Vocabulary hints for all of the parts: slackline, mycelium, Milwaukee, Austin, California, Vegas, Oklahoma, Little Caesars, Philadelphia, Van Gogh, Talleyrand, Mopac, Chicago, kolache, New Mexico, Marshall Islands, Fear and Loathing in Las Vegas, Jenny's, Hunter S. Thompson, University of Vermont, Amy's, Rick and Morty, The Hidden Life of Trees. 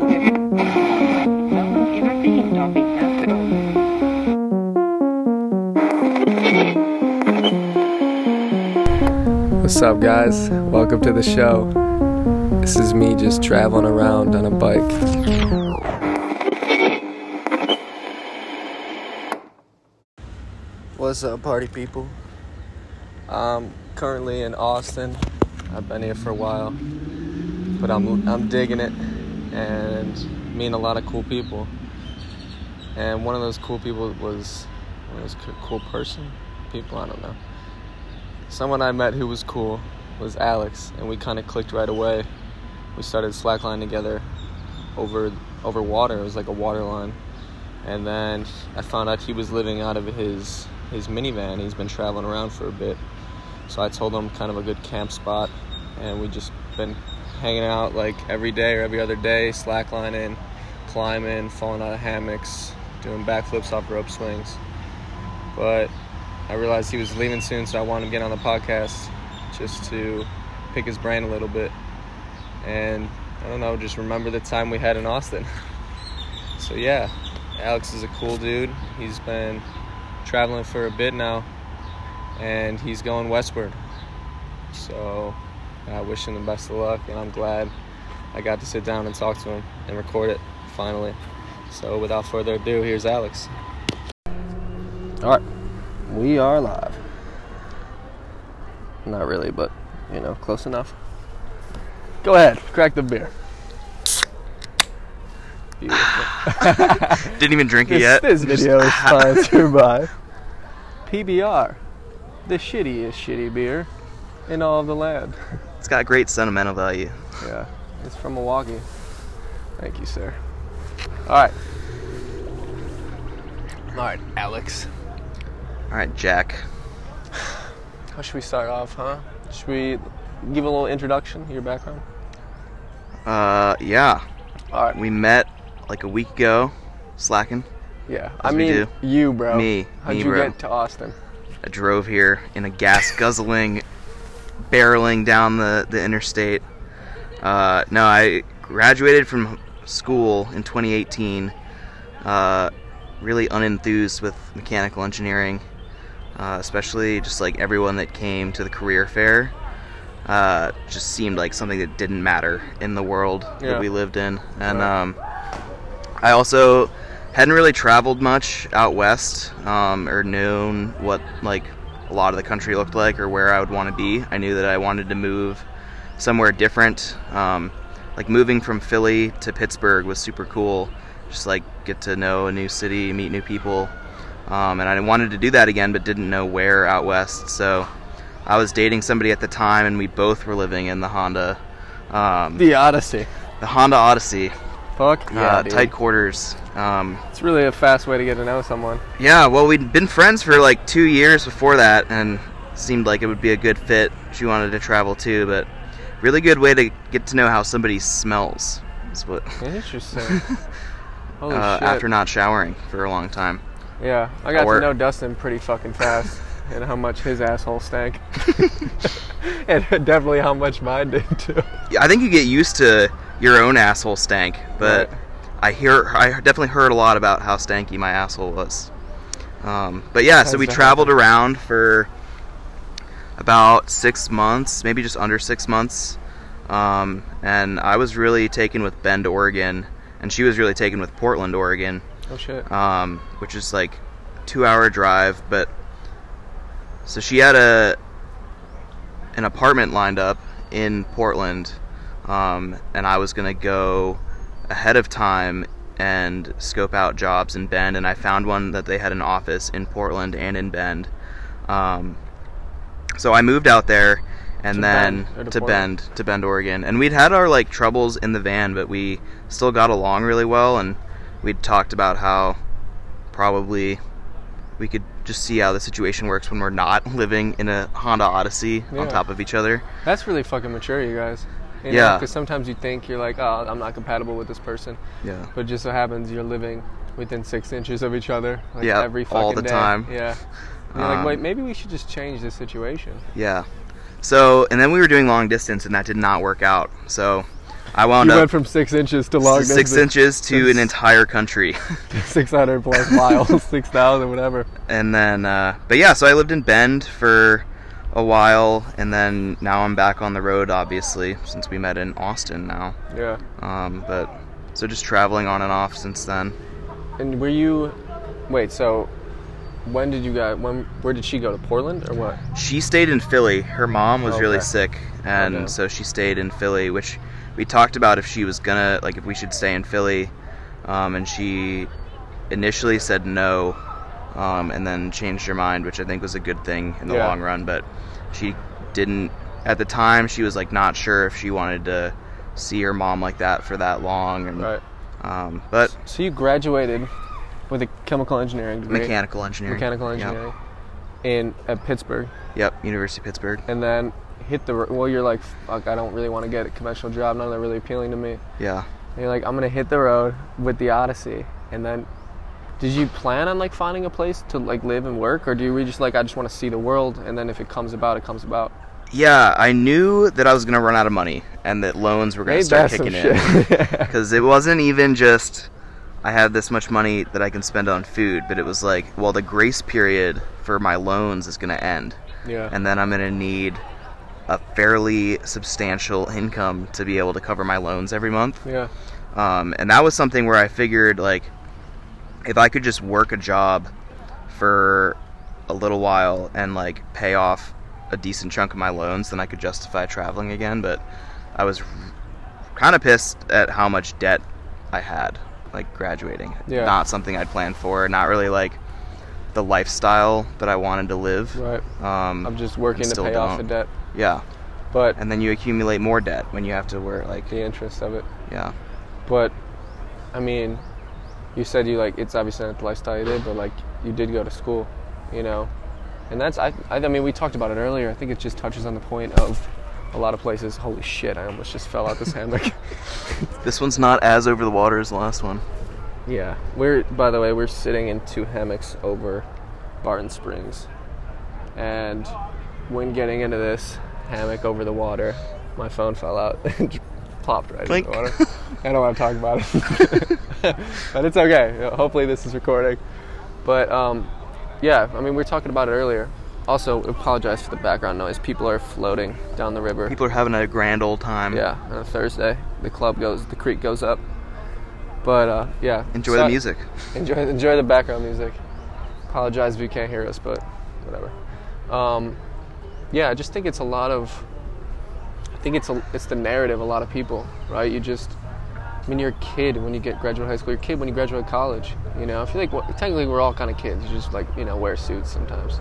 What's up, guys? Welcome to the show. This is me just traveling around on a bike. What's up, party people? I'm currently in Austin. I've been here for a while, but I'm digging it and meeting a lot of cool people. And one of those cool people was I don't know. Someone I met who was cool was Alex, and we kind of clicked right away. We started slacklining together over water. It was like a water line, and then I found out he was living out of his minivan. He's been traveling around for a bit, so I told him kind of a good camp spot, and we just been hanging out like every day or every other day, slacklining, climbing, falling out of hammocks, doing backflips off rope swings. But I realized he was leaving soon, so I wanted him to get on the podcast just to pick his brain a little bit, and I don't know, just remember the time we had in Austin. So yeah, Alex is a cool dude. He's been traveling for a bit now, and he's going westward, so I wish him the best of luck, and I'm glad I got to sit down and talk to him and record it finally. So without further ado, here's Alex. All right, we are live. Not really, but you know, close enough. Go ahead, crack the beer. Didn't even drink it yet. This video is sponsored by PBR, the shittiest beer in all of the land. It's got great sentimental value. Yeah, it's from Milwaukee. Thank you, sir. All right, Alex. All right, Jack. How should we start off, huh? Should we give a little introduction, your background? Yeah. All right. We met like a week ago, slacking. Yeah, I mean, you, bro. Me, how'd you get to Austin? I drove here in a gas guzzling, barreling down the interstate. No, I graduated from school in 2018. Really unenthused with mechanical engineering, especially just like everyone that came to the career fair. Just seemed like something that didn't matter in the world that we lived in, and I also hadn't really traveled much out west, or known what like a lot of the country looked like or where I would want to be. I knew that I wanted to move somewhere different. Like moving from Philly to Pittsburgh was super cool. Just like get to know a new city, meet new people, and I wanted to do that again, but didn't know where out west. So I was dating somebody at the time, and we both were living in the Honda. The Honda Odyssey. Fuck yeah, dude. Tight quarters. It's really a fast way to get to know someone. Yeah, well, we'd been friends for like 2 years before that, and seemed like it would be a good fit. She wanted to travel too, but really good way to get to know how somebody smells. Is what. Interesting. Holy shit. After not showering for a long time. Yeah, I got to know Dustin pretty fucking fast, and how much his asshole stank, and definitely how much mine did too. Yeah, I think you get used to your own asshole stank, but right. I definitely heard a lot about how stanky my asshole was. But yeah, so we traveled around for about 6 months, maybe just under 6 months, and I was really taken with Bend, Oregon, and she was really taken with Portland, Oregon. Oh shit. Which is like a 2-hour drive, but so she had an apartment lined up in Portland. And I was going to go ahead of time and scope out jobs in Bend, and I found one that they had an office in Portland and in Bend. So I moved out there, and to Bend, Oregon. And we'd had our like troubles in the van, but we still got along really well, and we'd talked about how probably we could just see how the situation works when we're not living in a Honda Odyssey on top of each other. That's really fucking mature, you guys. You know, because sometimes you think you're like, oh, I'm not compatible with this person. Yeah. But just so happens you're living within 6 inches of each other. Like every fucking all the day. Time. Yeah. And you're like, wait, maybe we should just change the situation. Yeah. So, and then we were doing long distance, and that did not work out. So I wound up. You went from 6 inches to long distance. 6 inches to an entire country. 600 plus miles, 6,000, whatever. And then, but yeah, so I lived in Bend for a while, and then now I'm back on the road, obviously, since we met in Austin now. Yeah. But so just traveling on and off since then. And were you? Wait, so. When did you guys? Where did she go to Portland or what? She stayed in Philly. Her mom was really sick, and so she stayed in Philly. Which we talked about if she was gonna if we should stay in Philly, and she initially said no, and then changed her mind, which I think was a good thing in the long run. But she didn't at the time. She was not sure if she wanted to see her mom like that for that long. And, but so you graduated. With a chemical engineering degree. Mechanical engineering. Yep. At Pittsburgh. Yep, University of Pittsburgh. And then hit the... Well, you're like, fuck, I don't really want to get a conventional job. None of that really appealing to me. Yeah. And you're like, I'm going to hit the road with the Odyssey. And then... Did you plan on, finding a place to, live and work? Or do you just, I just want to see the world, and then if it comes about, it comes about? Yeah, I knew that I was going to run out of money and that loans were going to start kicking in. Because it wasn't even just... I have this much money that I can spend on food, but it was well, the grace period for my loans is going to end. Yeah. And then I'm going to need a fairly substantial income to be able to cover my loans every month. Yeah. And that was something where I figured, if I could just work a job for a little while and, pay off a decent chunk of my loans, then I could justify traveling again. But I was kind of pissed at how much debt I had. Graduating. Yeah. Not something I'd planned for, not really the lifestyle that I wanted to live. Right. I'm just working to pay off the debt. Yeah. And then you accumulate more debt when you have to work the interest of it. Yeah. But I mean, you said you it's obviously not the lifestyle you did, but you did go to school, And that's I mean, we talked about it earlier. I think it just touches on the point of a lot of places. Holy shit, I almost just fell out this hammock. This one's not as over the water as the last one. Yeah. By the way, we're sitting in two hammocks over Barton Springs. And when getting into this hammock over the water, my phone fell out and plopped right in the water. I don't want to talk about it. But it's okay. Hopefully this is recording. But, yeah, I mean, we were talking about it earlier. Also, apologize for the background noise. People are floating down the river. People are having a grand old time. Yeah, on a Thursday, the creek goes up. But yeah, enjoy the music. Enjoy the background music. Apologize if you can't hear us, but whatever. Yeah, I just think it's a lot of. I think it's the narrative. A lot of people, right? You're a kid when you graduate high school. You're a kid when you graduate college. I feel technically we're all kind of kids. You just wear suits sometimes,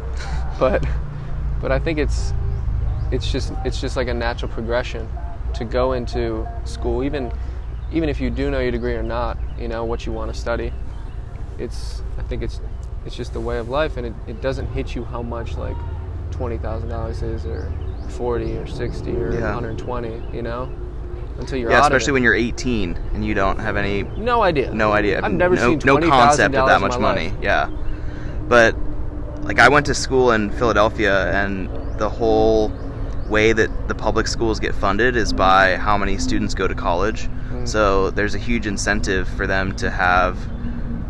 but I think it's just a natural progression to go into school, even if you do know your degree or not. What you want to study. I think it's just the way of life, and it doesn't hit you how much $20,000 is, or 40, or 60, or 120. Until you're especially when you're 18 and you don't have any... No idea. No idea. I've never seen $20,000 no concept of that much money. Life. Yeah. But, I went to school in Philadelphia, and the whole way that the public schools get funded is by how many students go to college. Mm. So there's a huge incentive for them to have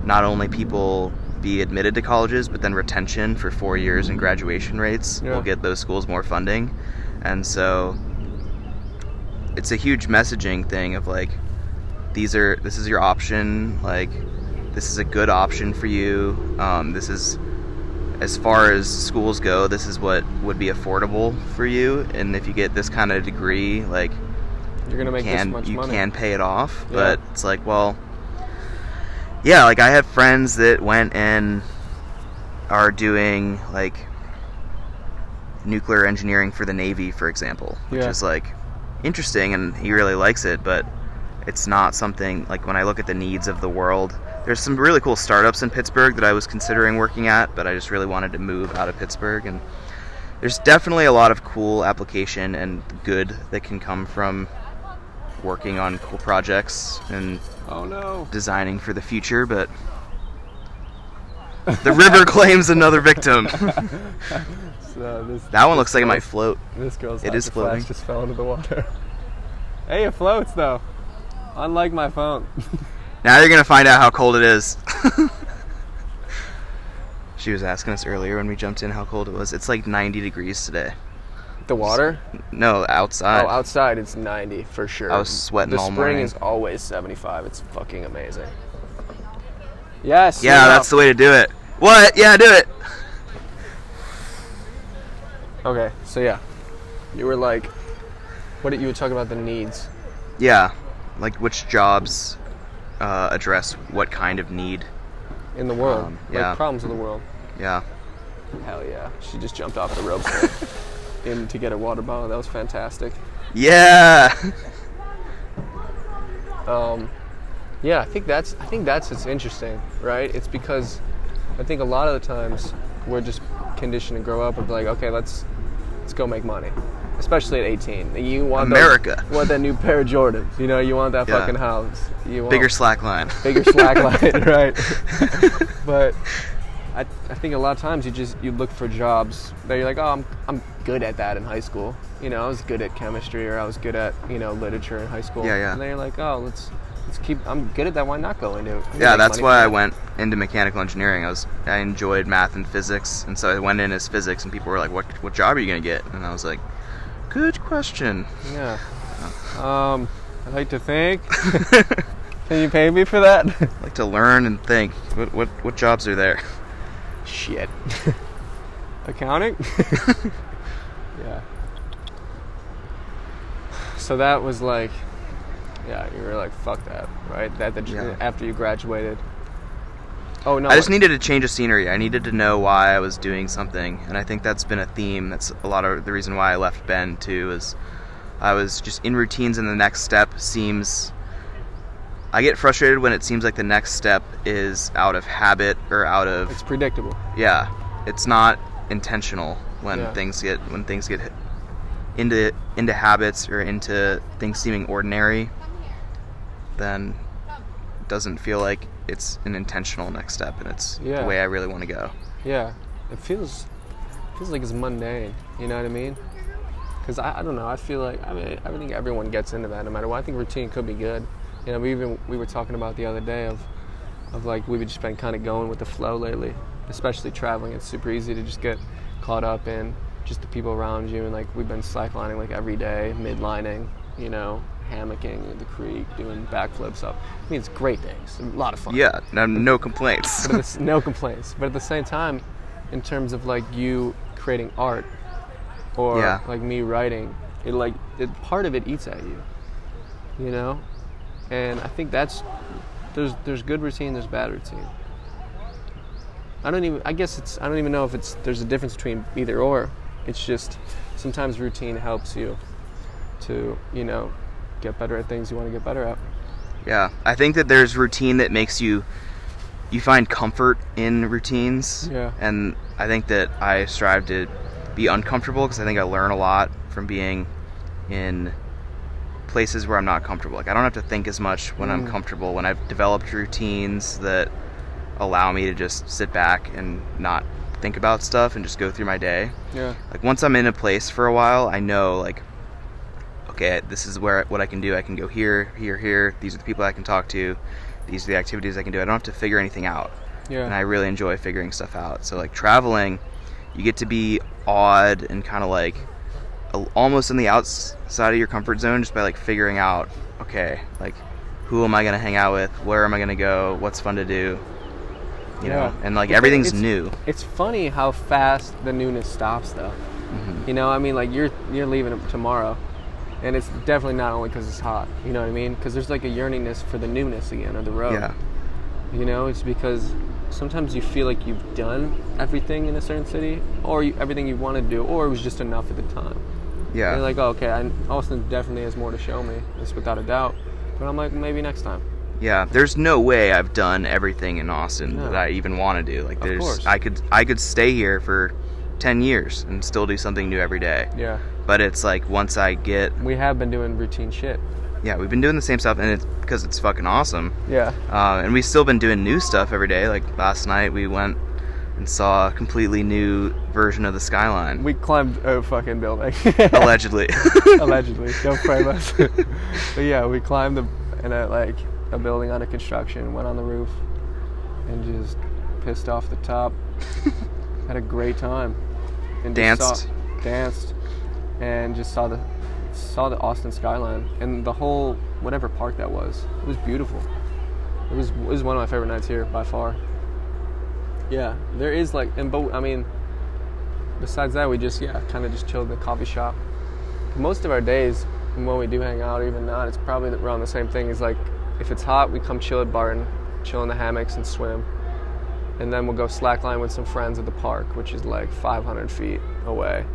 not only people be admitted to colleges, but then retention for 4 years and graduation rates will get those schools more funding. And so... It's a huge messaging thing of this is your option, this is a good option for you. This is, as far as schools go, this is what would be affordable for you. And if you get this kind of degree, you're gonna make this much money. You can pay it off, but it's I have friends that went and are doing nuclear engineering for the Navy, for example, which is interesting, and he really likes it, but it's not something when I look at the needs of the world. There's some really cool startups in Pittsburgh that I was considering working at, but I just really wanted to move out of Pittsburgh. And there's definitely a lot of cool application and good that can come from working on cool projects and designing for the future, but the river claims another victim. That one looks like it might float. This girl's just fell into the water. Hey, it floats though. Unlike my phone. Now you're going to find out how cold it is. She was asking us earlier when we jumped in how cold it was. It's like 90 degrees today. The water? No, outside. Oh, outside it's 90 for sure. I was sweating all morning. The spring is always 75. It's fucking amazing. Yes. Yeah, that's the way to do it. What? Yeah, do it. Okay, so yeah. You were like, you were talking about the needs. Yeah, like which jobs address what kind of need. In the world. Yeah. Like problems in the world. Yeah. Hell yeah. She just jumped off the rope in to get a water bottle. That was fantastic. Yeah. Yeah, I think that's what's interesting, right? It's because I think a lot of the times we're just conditioned to grow up and be like, okay, let's go make money. Especially at 18. You want America. You want that new pair of Jordans. You know, you want that fucking house. You want bigger slack line. Bigger slack line, right. But I think a lot of times you look for jobs that you're like, oh, I'm good at that in high school. You know, I was good at chemistry or I was good at, you know, literature in high school. Yeah, yeah. And then you're like, oh, let's keep, I'm good at that, why not go into it? Yeah, that's why I went into mechanical engineering. I enjoyed math and physics, and so I went in as physics, and people were like, what job are you going to get? And I was like, good question. Yeah. I'd like to think. Can you pay me for that? I'd like to learn and think. What jobs are there? Shit. Accounting? Yeah. So that was like, yeah, you were like, fuck that, right? After you graduated. Oh no. I just needed a change of scenery. I needed to know why I was doing something, and I think that's been a theme. That's a lot of the reason why I left Bend too, is I was just in routines, and the next step seems, I get frustrated when it seems like the next step is out of habit or out of, it's predictable. Yeah. It's not intentional when things get into habits or into things seeming ordinary. Then it doesn't feel like it's an intentional next step, and it's the way I really want to go. Yeah, it feels like it's mundane. You know what I mean? Because I don't know. I feel like I think everyone gets into that no matter what. I think routine could be good. You know, we were talking about the other day of like we've just been kind of going with the flow lately, especially traveling. It's super easy to just get caught up in just the people around you, and like we've been slacklining like every day, midlining, you know, hammocking in the creek, doing backflips up. I mean, it's great things, a lot of fun. Yeah, no complaints. No complaints. But at the same time, in terms of like you creating art or like me writing, part of it eats at you, you know. And I think that's there's good routine, there's bad routine. I don't even know if it's there's a difference between either or. It's just sometimes routine helps you to, you know, get better at things you want to get better at. Yeah, I think that there's routine that makes you find comfort in routines. Yeah. And I think that I strive to be uncomfortable because I think I learn a lot from being in places where I'm not comfortable. Like I don't have to think as much when I'm comfortable. When I've developed routines that allow me to just sit back and not think about stuff and just go through my day. Yeah. Like once I'm in a place for a while, I know like, okay, this is what I can do. I can go here, here, here. These are the people I can talk to. These are the activities I can do. I don't have to figure anything out. Yeah. And I really enjoy figuring stuff out. So like traveling, you get to be odd and kind of like almost on the outside of your comfort zone just by like figuring out, okay, like who am I going to hang out with? Where am I going to go? What's fun to do? You know, and like everything's new. It's funny how fast the newness stops though. Mm-hmm. You know, I mean like you're leaving tomorrow. And it's definitely not only because it's hot, you know what I mean? Because there's like a yearningness for the newness again of the road. Yeah. You know, it's because sometimes you feel like you've done everything in a certain city, or everything you want to do, or it was just enough at the time. Yeah. And you're like, oh, okay, Austin definitely has more to show me. It's without a doubt. But I'm like, maybe next time. Yeah, there's no way I've done everything in Austin that I even want to do. Like, there's, of course. I could stay here for 10 years and still do something new every day. Yeah. But it's like once I get... We have been doing routine shit. Yeah, we've been doing the same stuff, and it's because it's fucking awesome. Yeah. And we've still been doing new stuff every day. Like last night we went and saw a completely new version of the skyline. We climbed a fucking building. Allegedly. Allegedly. Don't frame us. But yeah, we climbed a building under construction, went on the roof, and just pissed off the top. Had a great time. And danced, and just saw the Austin skyline and the whole whatever park that was. It was beautiful. It was one of my favorite nights here by far. Yeah, there is besides that, we just kind of just chilled in the coffee shop. Most of our days when we do hang out, even not, it's probably around the same thing. It's like if it's hot, we come chill at Barton, chill in the hammocks and swim, and then we'll go slackline with some friends at the park, which is like 500 feet away,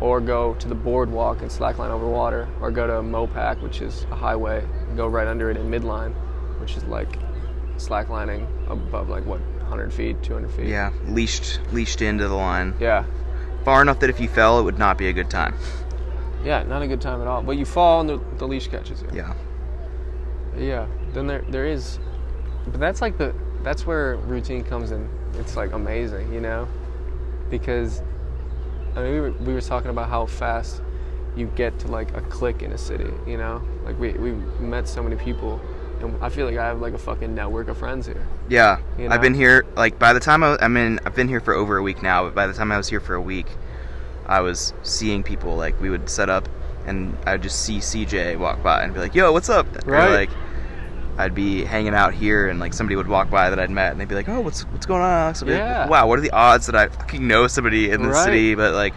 or go to the boardwalk and slackline over water, or go to Mopac, which is a highway, and go right under it in midline, which is like slacklining above 100 feet, 200 feet. Yeah, leashed into the line. Yeah. Far enough that if you fell, it would not be a good time. Yeah, not a good time at all. But you fall and the leash catches you. Yeah. Yeah, then there is, but that's where routine comes in. It's like amazing, you know? Because we were talking about how fast you get to like a clique in a city, you know? Like we met so many people, and I feel like I have like a fucking network of friends here. Yeah. You know? I've been here I've been here for over a week now, but by the time I was here for a week, I was seeing people. Like we would set up and I would just see CJ walk by and be like, "Yo, what's up?" Right. Or like I'd be hanging out here and like somebody would walk by that I'd met and they'd be like, "Oh, what's going on?" So yeah. Like, wow, what are the odds that I fucking know somebody in this city? But like,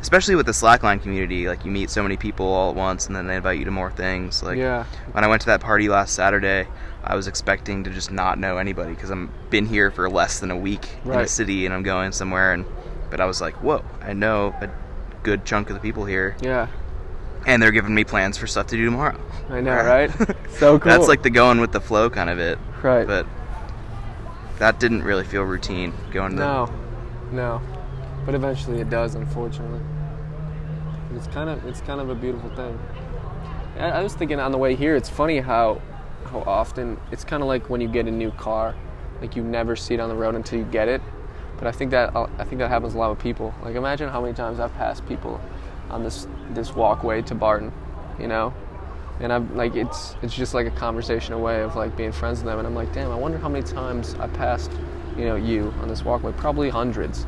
especially with the slackline community, like you meet so many people all at once and then they invite you to more things. Like when I went to that party last Saturday, I was expecting to just not know anybody because I've been here for less than a week in a city and I'm going somewhere. But I was like, whoa, I know a good chunk of the people here. Yeah. And they're giving me plans for stuff to do tomorrow. I know, right? So cool. That's like the going with the flow kind of it. Right. But that didn't really feel routine going to... No. But eventually it does, unfortunately. And it's kind of a beautiful thing. I was thinking on the way here, it's funny how often... It's kind of like when you get a new car. Like you never see it on the road until you get it. But I think that happens a lot with people. Like imagine how many times I've passed people on this walkway to Barton, you know, and I'm like it's just like a conversation away of like being friends with them. And I'm like, damn, I wonder how many times I passed, you know, you on this walkway. Probably hundreds,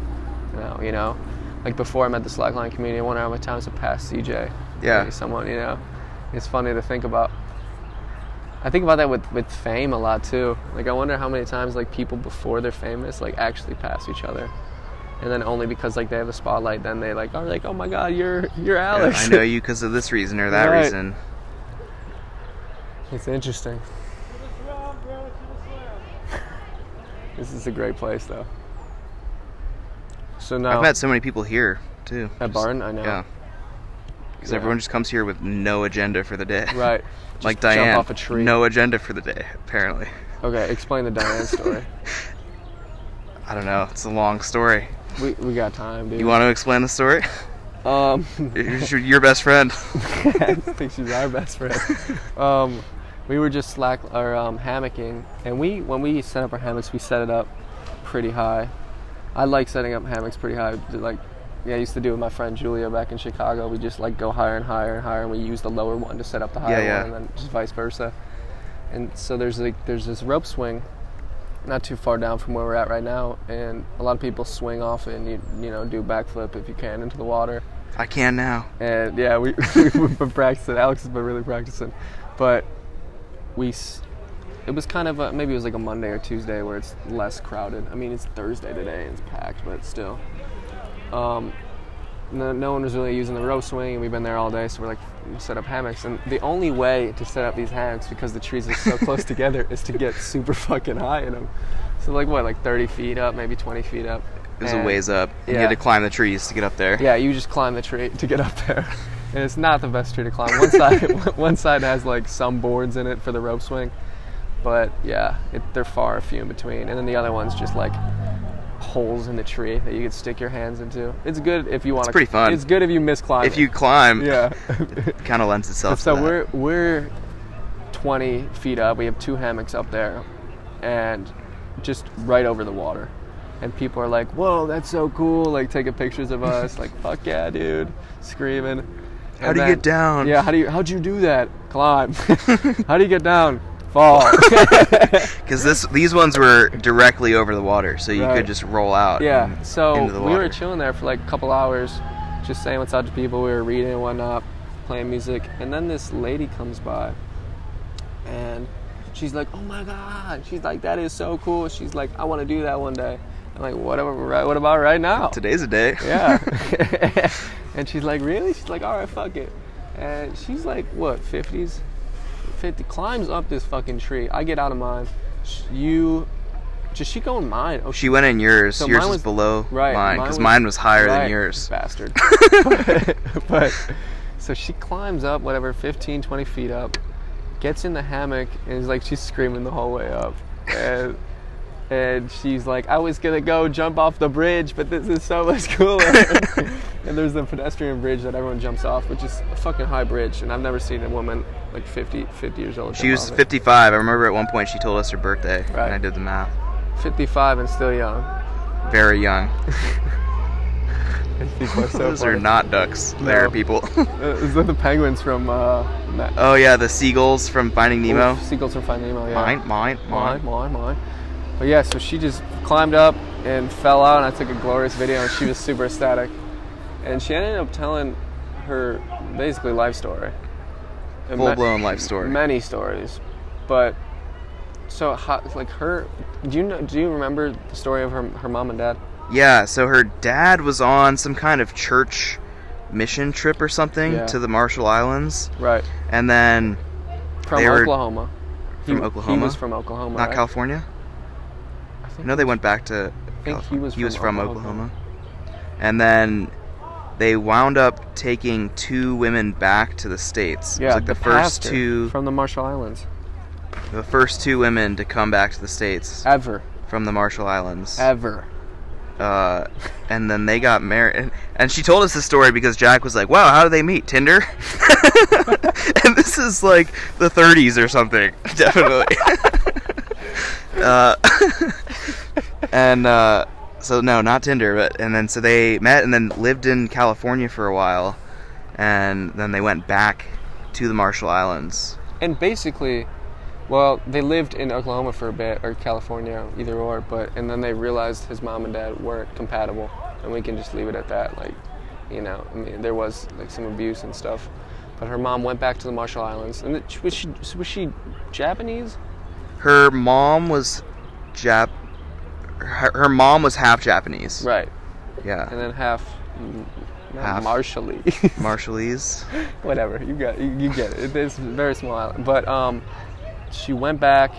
you know, like before I met the slackline community. I wonder how many times I passed CJ. Yeah. Maybe someone, you know, it's funny to think about. I think about that with fame a lot too. Like I wonder how many times like people before they're famous like actually pass each other, and then only because like they have a spotlight, then they like are like, oh my god, you're Alex. Yeah, I know you because of this reason or that reason. It's interesting. This is a great place though. So now I've met so many people here too. At Barton, I know. Yeah. Because everyone just comes here with no agenda for the day. Right. Just like Diane, jump off a tree. No agenda for the day, apparently. Okay, explain the Diane story. I don't know. It's a long story. We got time, dude. You want to explain the story? Your best friend. I think she's our best friend. We were just hammocking, and when we set up our hammocks, we set it up pretty high. I like setting up hammocks pretty high, I used to do it with my friend Julia back in Chicago. We just like go higher and higher and higher, and we use the lower one to set up the higher one, and then just vice versa. And so there's this rope swing, not too far down from where we're at right now, and a lot of people swing off and you do backflip if you can into the water. I can now. And yeah, we've been practicing. Alex has been really practicing, but it was kind of maybe it was like a Monday or Tuesday where it's less crowded. I mean, it's Thursday today and it's packed, but still. No one was really using the rope swing, and we've been there all day, so we're like, we'll set up hammocks. And the only way to set up these hammocks, because the trees are so close together, is to get super fucking high in them. So like 30 feet up, maybe 20 feet up. It was a ways up. Yeah. You had to climb the trees to get up there. Yeah, you just climb the tree to get up there. And it's not the best tree to climb. One side has like some boards in it for the rope swing, but yeah, they're far and few in between. And then the other one's just like holes in the tree that you could stick your hands into. It's good if you want to. It's pretty fun. It's good if you miss climb. If you climb, yeah, it kind of lends itself. So we're 20 feet up. We have two hammocks up there, and just right over the water. and people are like, whoa, that's so cool, like taking pictures of us, like, fuck yeah, dude, screaming. How do you get down? Yeah, how'd you do that? Climb. How do you get down? Fall. Because these ones were directly over the water, so you could just roll out. Yeah, so we were chilling there for like a couple hours, just saying what's up to people. We were reading and whatnot, playing music, and then this lady comes by, and she's like, oh my god, she's like, that is so cool. She's like, I want to do that one day. I'm like, what about right now? Today's a day. Yeah. And she's like, really? She's like, all right, fuck it. And she's like, what, 50s? 50 climbs up this fucking tree. I get out of mine. Did she go in mine? Oh, she went in yours. So yours was below mine because mine was higher than yours. Bastard. But so she climbs up, whatever, 15, 20 feet up, gets in the hammock, and is like, she's screaming the whole way up. And she's like, I was going to go jump off the bridge, but this is so much cooler. And there's the pedestrian bridge that everyone jumps off, which is a fucking high bridge. And I've never seen a woman like 50 years old. She was 55. I remember at one point she told us her birthday, and I did the math. 55 and still young. Very young. Those are not ducks. No. They're people. Is that the penguins from... oh, yeah, the seagulls from Finding Nemo. Seagulls from Finding Nemo, yeah. Mine. But yeah, so she just climbed up and fell out, and I took a glorious video, and she was super ecstatic. And she ended up telling her basically life story. Full-blown life story. Many stories. But so, like, her... Do you remember the story of her mom and dad? Yeah, so her dad was on some kind of church mission trip or something to the Marshall Islands. Right. And then... From Oklahoma. From Oklahoma? He was from Oklahoma, not California? No, they went back to California. He was from Oklahoma. And then they wound up taking two women back to the States. Yeah, it was like the first two from the Marshall Islands. The first two women to come back to the States ever from the Marshall Islands ever. And then they got married, and she told us this story because Jack was like, wow, how do they meet? Tinder? And this is like the 30s or something, definitely. And so no, not Tinder, but and then so they met and then lived in California for a while, and then they went back to the Marshall Islands. And basically, well, they lived in Oklahoma for a bit, or California, either or, but and then they realized his mom and dad weren't compatible, and we can just leave it at that. Like, you know, I mean, there was like some abuse and stuff, but her mom went back to the Marshall Islands. And was she Japanese? Her mom was half Japanese. Right. Yeah. And then half Marshallese. Marshallese. Whatever. You get it. It's a very small island. But she went back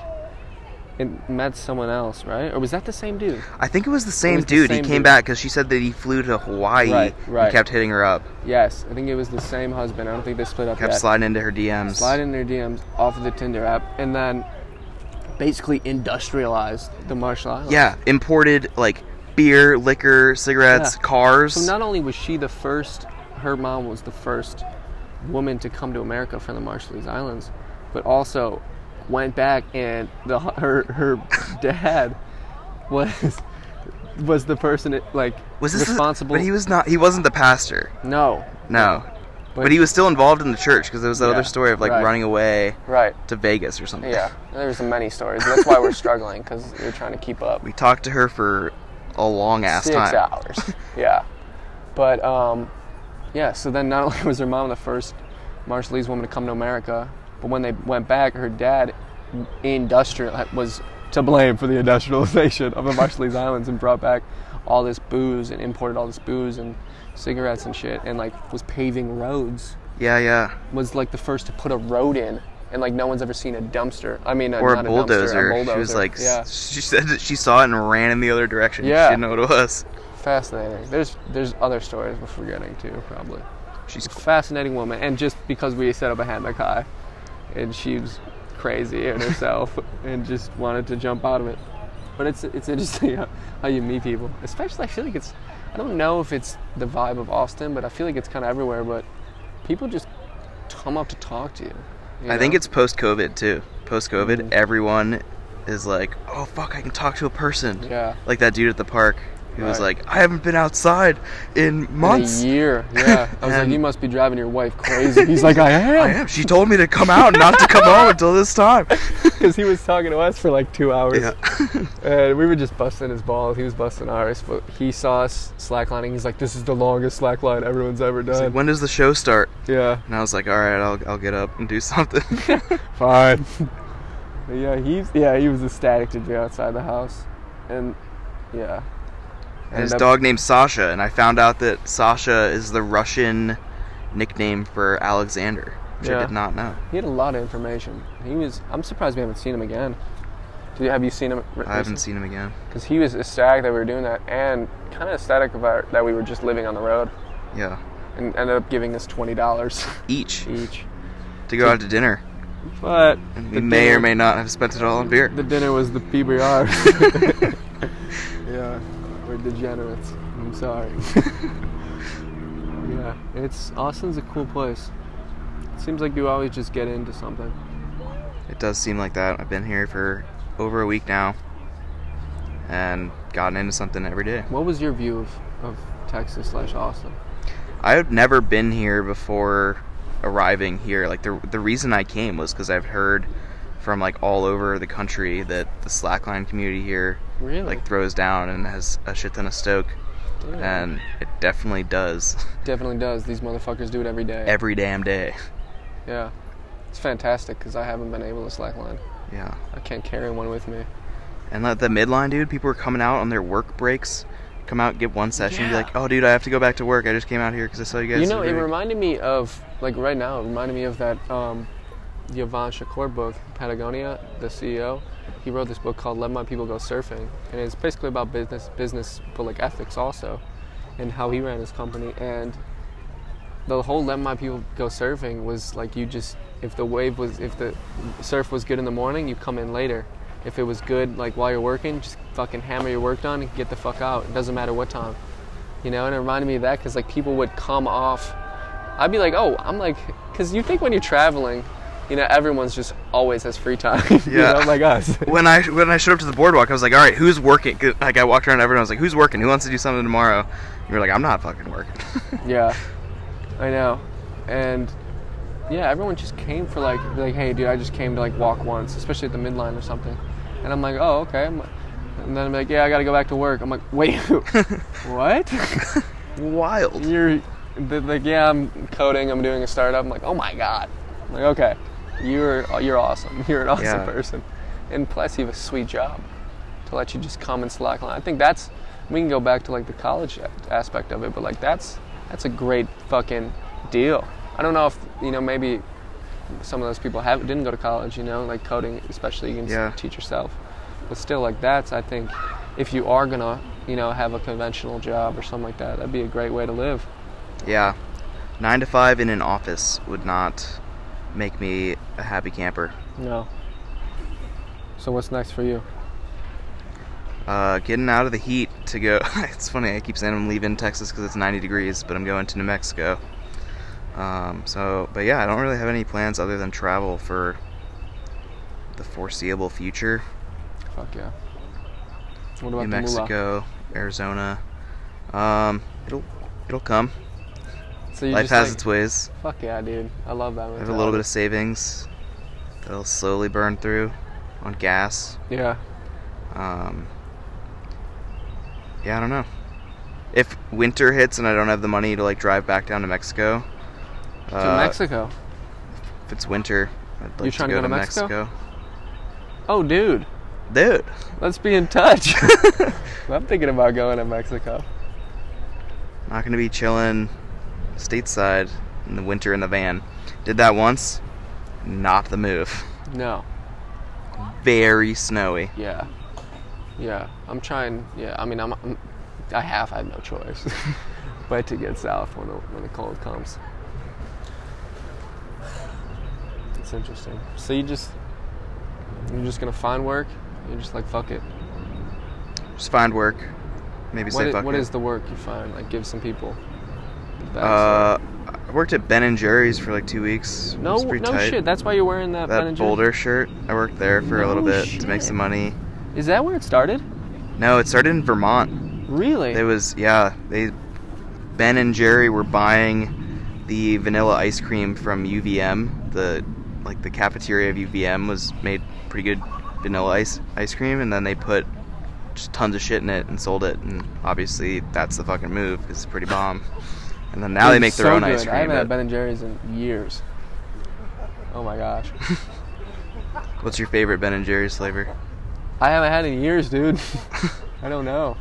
and met someone else, right? Or was that the same dude? I think it was the same dude. He came back because she said that he flew to Hawaii and kept hitting her up. Yes. I think it was the same husband. I don't think they split up yet. Kept sliding into her DMs. Sliding into her DMs off of the Tinder app. And then... basically industrialized the Marshall Islands. Yeah, imported like beer, liquor, cigarettes, cars. So not only was she the first, her mom was the first woman to come to America from the Marshall Islands, but also went back, and her dad was the person that, like, was responsible. But he wasn't the pastor. No. But he was still involved in the church, because there was that other story of, like, running away to Vegas or something. Yeah, there's many stories. That's why we're struggling, because we're trying to keep up. We talked to her for a long-ass time. 6 hours, yeah. But, yeah, so then not only was her mom the first Marshallese woman to come to America, but when they went back, her dad was to blame for the industrialization of the Marshallese Islands, and brought back all this booze and imported all this booze and cigarettes and shit, and like was paving roads. Yeah. Was like the first to put a road in, and like no one's ever seen a dumpster. I mean, not a bulldozer. A bulldozer. She was like, she said that she saw it and ran in the other direction. Yeah. She didn't know what it was. Fascinating. There's other stories we're forgetting too, probably. She's a fascinating woman, and just because we set up a hammock high, and she was crazy in herself and just wanted to jump out of it. But it's interesting how you meet people. Especially, I feel like it's... I don't know if it's the vibe of Austin, but I feel like it's kind of everywhere. But people just come up to talk to you. I think it's post-COVID, too. Post-COVID, everyone is like, oh fuck, I can talk to a person. Yeah. Like that dude at the park who was like, I haven't been outside in months. In a year. Yeah. I was like, you must be driving your wife crazy. He's like, I am. I am. She told me to come out, not to come home until this time. Because he was talking to us for like 2 hours. Yeah. And we were just busting his balls. He was busting ours. But he saw us slacklining. He's like, this is the longest slackline everyone's ever done. He's like, when does the show start? Yeah. And I was like, all right, I'll get up and do something. Fine. But he was ecstatic to be outside the house. And yeah. And his dog named Sasha, and I found out that Sasha is the Russian nickname for Alexander, which I did not know. He had a lot of information. I'm surprised we haven't seen him again. Have you seen him recently? I haven't seen him again. Because he was ecstatic that we were doing that, and kind of ecstatic about that we were just living on the road. Yeah. And ended up giving us $20. Each. To go out to dinner. But we may or may not have spent it all on beer. The dinner was the PBR. Yeah. We're degenerates. I'm sorry. Yeah, Austin's a cool place. It seems like you always just get into something. It does seem like that. I've been here for over a week now and gotten into something every day. What was your view of Texas / Austin? I had never been here before arriving here. Like the reason I came was because I've heard from like all over the country that the slackline community here like throws down and has a shit ton of stoke. Damn. And it definitely does. These motherfuckers do it every day, every damn day. Yeah, it's fantastic because I haven't been able to slackline. Yeah, I can't carry one with me. And the midline, dude, people are coming out on their work breaks, come out, get one session, and be like, oh dude, I have to go back to work, I just came out here because I saw you guys. You know, it reminded me of that Yvon Shakur book, Patagonia, the CEO. He wrote this book called Let My People Go Surfing, and it's basically about business but like ethics also, and how he ran his company. And the whole Let My People Go Surfing was like, you just, if the surf was good in the morning, you come in later. If it was good like while you're working, just fucking hammer your work done and get the fuck out. It doesn't matter what time, you know. And it reminded me of that because like people would come off, I'd be like, oh, I'm like, because you think when you're traveling, you know, everyone's just always has free time. Yeah, you know, like us. When I showed up to the boardwalk, I was like, all right, who's working? Like, I walked around, everyone was like, who's working? Who wants to do something tomorrow? And we were like, I'm not fucking working. Yeah, I know. And yeah, everyone just came for like, hey, dude, I just came to like walk once, especially at the midline or something. And I'm like, oh, okay. And then I'm like, yeah, I got to go back to work. I'm like, wait, what? Wild. You're like, yeah, I'm coding. I'm doing a startup. I'm like, oh my God. I'm like, okay. You're awesome. You're an awesome person, and plus you have a sweet job to let you just come and slackline. I think we can go back to like the college aspect of it, but like that's a great fucking deal. I don't know if maybe some of those people didn't go to college. Like coding, especially, you can teach yourself. But still, like I think if you are gonna have a conventional job or something like that, that'd be a great way to live. Yeah, 9 to 5 in an office would not make me a happy camper. No. So what's next for you? Getting out of the heat to go. It's funny, I keep saying I'm leaving Texas because it's 90 degrees, but I'm going to New Mexico. But yeah, I don't really have any plans other than travel for the foreseeable future. Fuck yeah. What about New Mexico, Arizona? It'll come. So life has its ways. Fuck yeah, dude. I love that mentality. I have a little bit of savings that'll slowly burn through on gas. Yeah. Yeah, I don't know. If winter hits and I don't have the money to, like, drive back down to Mexico. If it's winter, I'd like to go to Mexico? Oh, dude. Dude. Let's be in touch. I'm thinking about going to Mexico. Not going to be chilling stateside in the winter in the van. Did that once. Not the move. No. Very snowy. Yeah. Yeah. I'm trying. Yeah. I mean, I had no choice but to get south when the cold comes. It's interesting. So you're just gonna find work. You're just like, fuck it. Just find work. Maybe say fuck it. What is the work you find? Like, give some people. I worked at Ben and Jerry's for like 2 weeks. No, tight. Shit. That's why you're wearing that Ben and Jerry's Boulder shirt. I worked there for a little bit to make some money. Is that where it started? No, it started in Vermont. Really? It was, yeah. Ben and Jerry were buying the vanilla ice cream from UVM. The cafeteria of UVM made pretty good vanilla ice cream, and then they put just tons of shit in it and sold it. And obviously, that's the fucking move. It's pretty bomb. And then now they make their own ice cream. I haven't had Ben and Jerry's in years. Oh my gosh. What's your favorite Ben and Jerry's flavor? I haven't had it in years, dude. I don't know.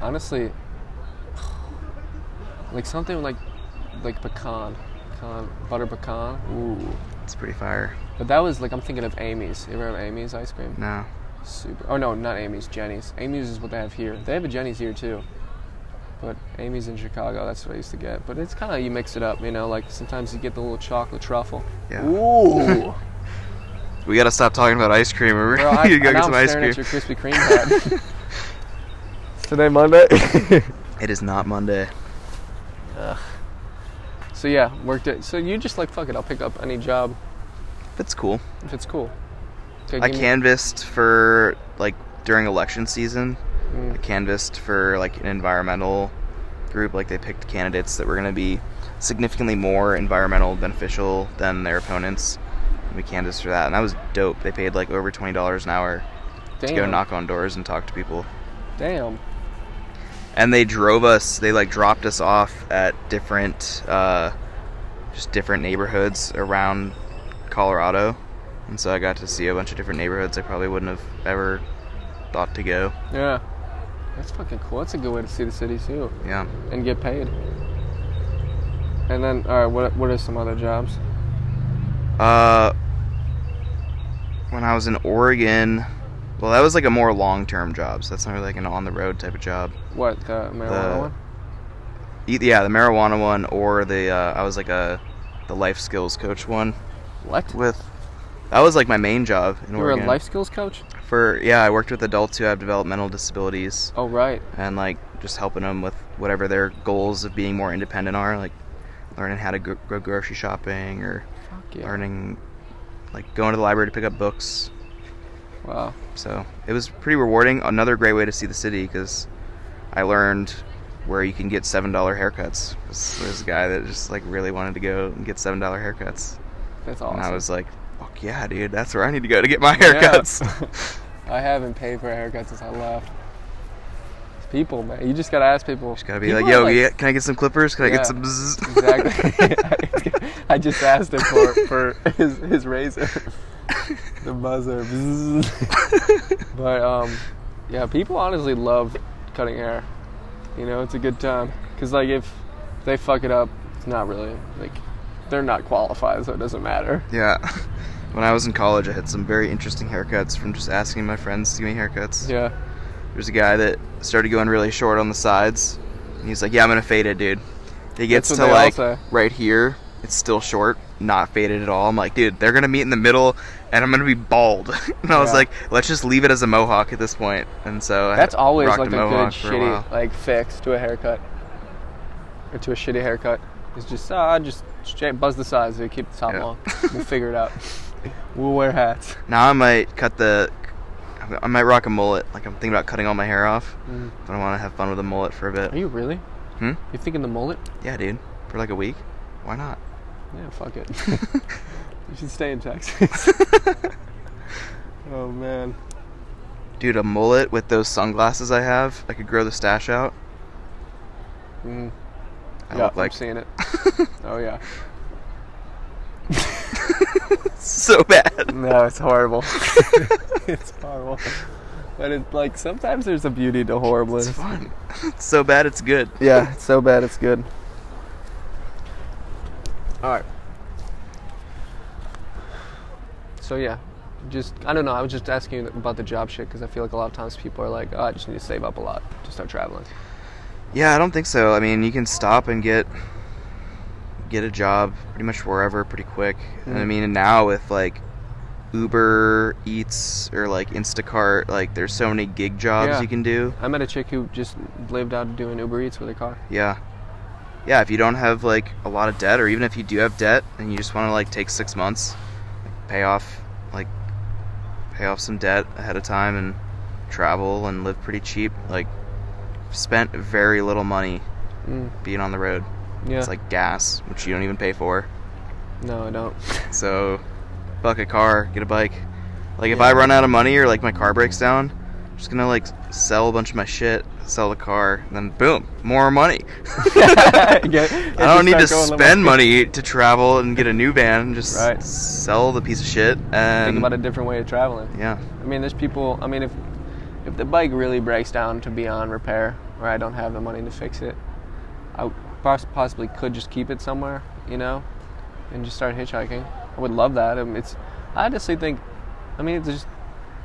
Honestly, like something like pecan, butter pecan. Ooh, it's pretty fire. But that was like, I'm thinking of Amy's. You ever have Amy's ice cream? No. Super. Oh no, not Amy's. Jenny's. Amy's is what they have here. They have a Jenny's here too. But Amy's in Chicago, that's what I used to get. But it's kind of, you mix it up, you know, like sometimes you get the little chocolate truffle. Yeah. Ooh. We got to stop talking about ice cream. We're going to go get some ice cream. At your Krispy Kreme hat. Today Monday? It is not Monday. Ugh. So yeah, worked it. So you just like, fuck it, I'll pick up any job. If it's cool. Okay, I canvassed for, like, during election season. I canvassed for, like, an environmental group. Like, they picked candidates that were going to be significantly more environmental beneficial than their opponents. And we canvassed for that, and that was dope. They paid, like, over $20 an hour to go knock on doors and talk to people. Damn. And they drove us. They, like, dropped us off at different neighborhoods around Colorado. And so I got to see a bunch of different neighborhoods I probably wouldn't have ever thought to go. Yeah. That's fucking cool. That's a good way to see the city, too. Yeah. And get paid. And then, all right, what are some other jobs? When I was in Oregon, well, that was like a more long-term job, so that's not really like an on-the-road type of job. What, the marijuana one? Yeah, the marijuana one, or the life skills coach one. What? That was like my main job in Oregon. You were a life skills coach? I worked with adults who have developmental disabilities. Oh, right. And like just helping them with whatever their goals of being more independent are, like learning how to go grocery shopping or learning, like going to the library to pick up books. Wow. So it was pretty rewarding. Another great way to see the city, because I learned where you can get $7 haircuts. There's a guy that just like really wanted to go and get $7 haircuts. That's awesome. And I was like, fuck yeah, dude, that's where I need to go to get my haircuts. Yeah. I haven't paid for a haircut since I left. It's people, man. You just gotta ask people. You just gotta be people like, yo, like, yeah, can I get some clippers? Can I get some bzzz? Exactly. I just asked him for his razor. The buzzer. But yeah, people honestly love cutting hair. You know, it's a good time. Cause like if they fuck it up, it's not really like they're not qualified, so it doesn't matter. Yeah. When I was in college, I had some very interesting haircuts from just asking my friends to give me haircuts. Yeah. There's a guy that started going really short on the sides, and he's like, yeah, I'm going to fade it, dude. He gets to, like, right here. It's still short, not faded at all. I'm like, dude, they're going to meet in the middle, and I'm going to be bald. And I was like, let's just leave it as a mohawk at this point. And so that's always, like, a good shitty, like, fix to a haircut. Or to a shitty haircut. It's just buzz the sides. Dude. Keep the top long. We'll figure it out. We'll wear hats. Now I might I might rock a mullet. Like, I'm thinking about cutting all my hair off. But I want to have fun with a mullet for a bit. Are you really? You thinking the mullet? Yeah, dude. For like a week. Why not? Yeah, fuck it. You should stay in Texas. Oh, man. Dude, a mullet with those sunglasses I have. I could grow the stash out. I'm seeing it. Oh, yeah. So bad. No, it's horrible. It's horrible. But it's like sometimes there's a beauty to horrible. It's fun. It's so bad it's good. Yeah, it's so bad it's good. Alright. So yeah, I don't know, I was just asking you about the job shit because I feel like a lot of times people are like, oh, I just need to save up a lot to start traveling. Yeah, I don't think so. I mean, you can stop and get a job pretty much wherever pretty quick. And I mean, and now with like Uber Eats or like Instacart, like there's so many gig jobs you can do. I met a chick who just lived out doing Uber Eats with her car. Yeah. yeah, if you don't have like a lot of debt, or even if you do have debt and you just want to like take 6 months, like, pay off some debt ahead of time and travel and live pretty cheap, like spent very little money being on the road. Yeah. It's like gas, which you don't even pay for. No, I don't. So, fuck a car, get a bike. Like, if I run out of money or, like, my car breaks down, I'm just gonna, like, sell a bunch of my shit, sell the car, and then, boom, more money. I don't need to spend money to travel and get a new van. Just sell the piece of shit. And think about a different way of traveling. Yeah. I mean, there's people, I mean, if the bike really breaks down to beyond repair, or I don't have the money to fix it, I possibly could just keep it somewhere, you know, and just start hitchhiking. I would love that. I mean, I honestly think, I mean, it's just,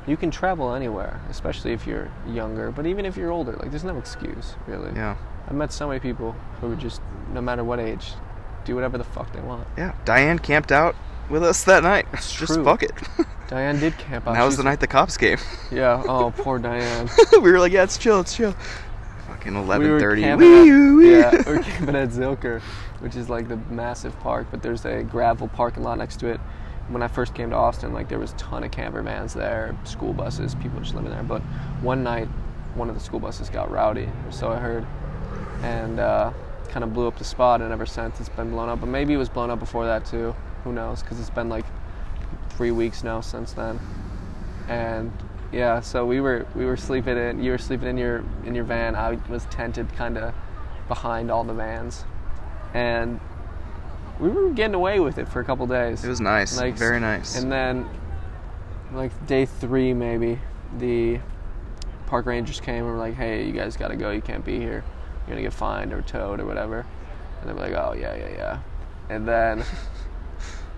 you can travel anywhere, especially if you're younger, but even if you're older, like, there's no excuse, really. Yeah. I've met so many people who just, no matter what age, do whatever the fuck they want. Yeah. Diane camped out with us that night. It's just true. Fuck it. Diane did camp out. That was the night the cops came. Yeah. Oh, poor Diane. We were like, yeah, it's chill, it's chill. Fucking 11:30. We were camping at Zilker, which is like the massive park, but there's a gravel parking lot next to it. When I first came to Austin, like, there was a ton of camper vans there, school buses, people just living there. But one night, one of the school buses got rowdy, or so I heard, and kind of blew up the spot, and ever since it's been blown up. But maybe it was blown up before that, too. Who knows? Because it's been, like, 3 weeks now since then. And, yeah, so we were sleeping in. You were sleeping in your van. I was tented kind of behind all the vans. And we were getting away with it for a couple days. It was nice, like, very nice. And then, like, day 3 maybe, the park rangers came and were like, hey, you guys got to go. You can't be here. You're going to get fined or towed or whatever. And they were like, oh, yeah. And then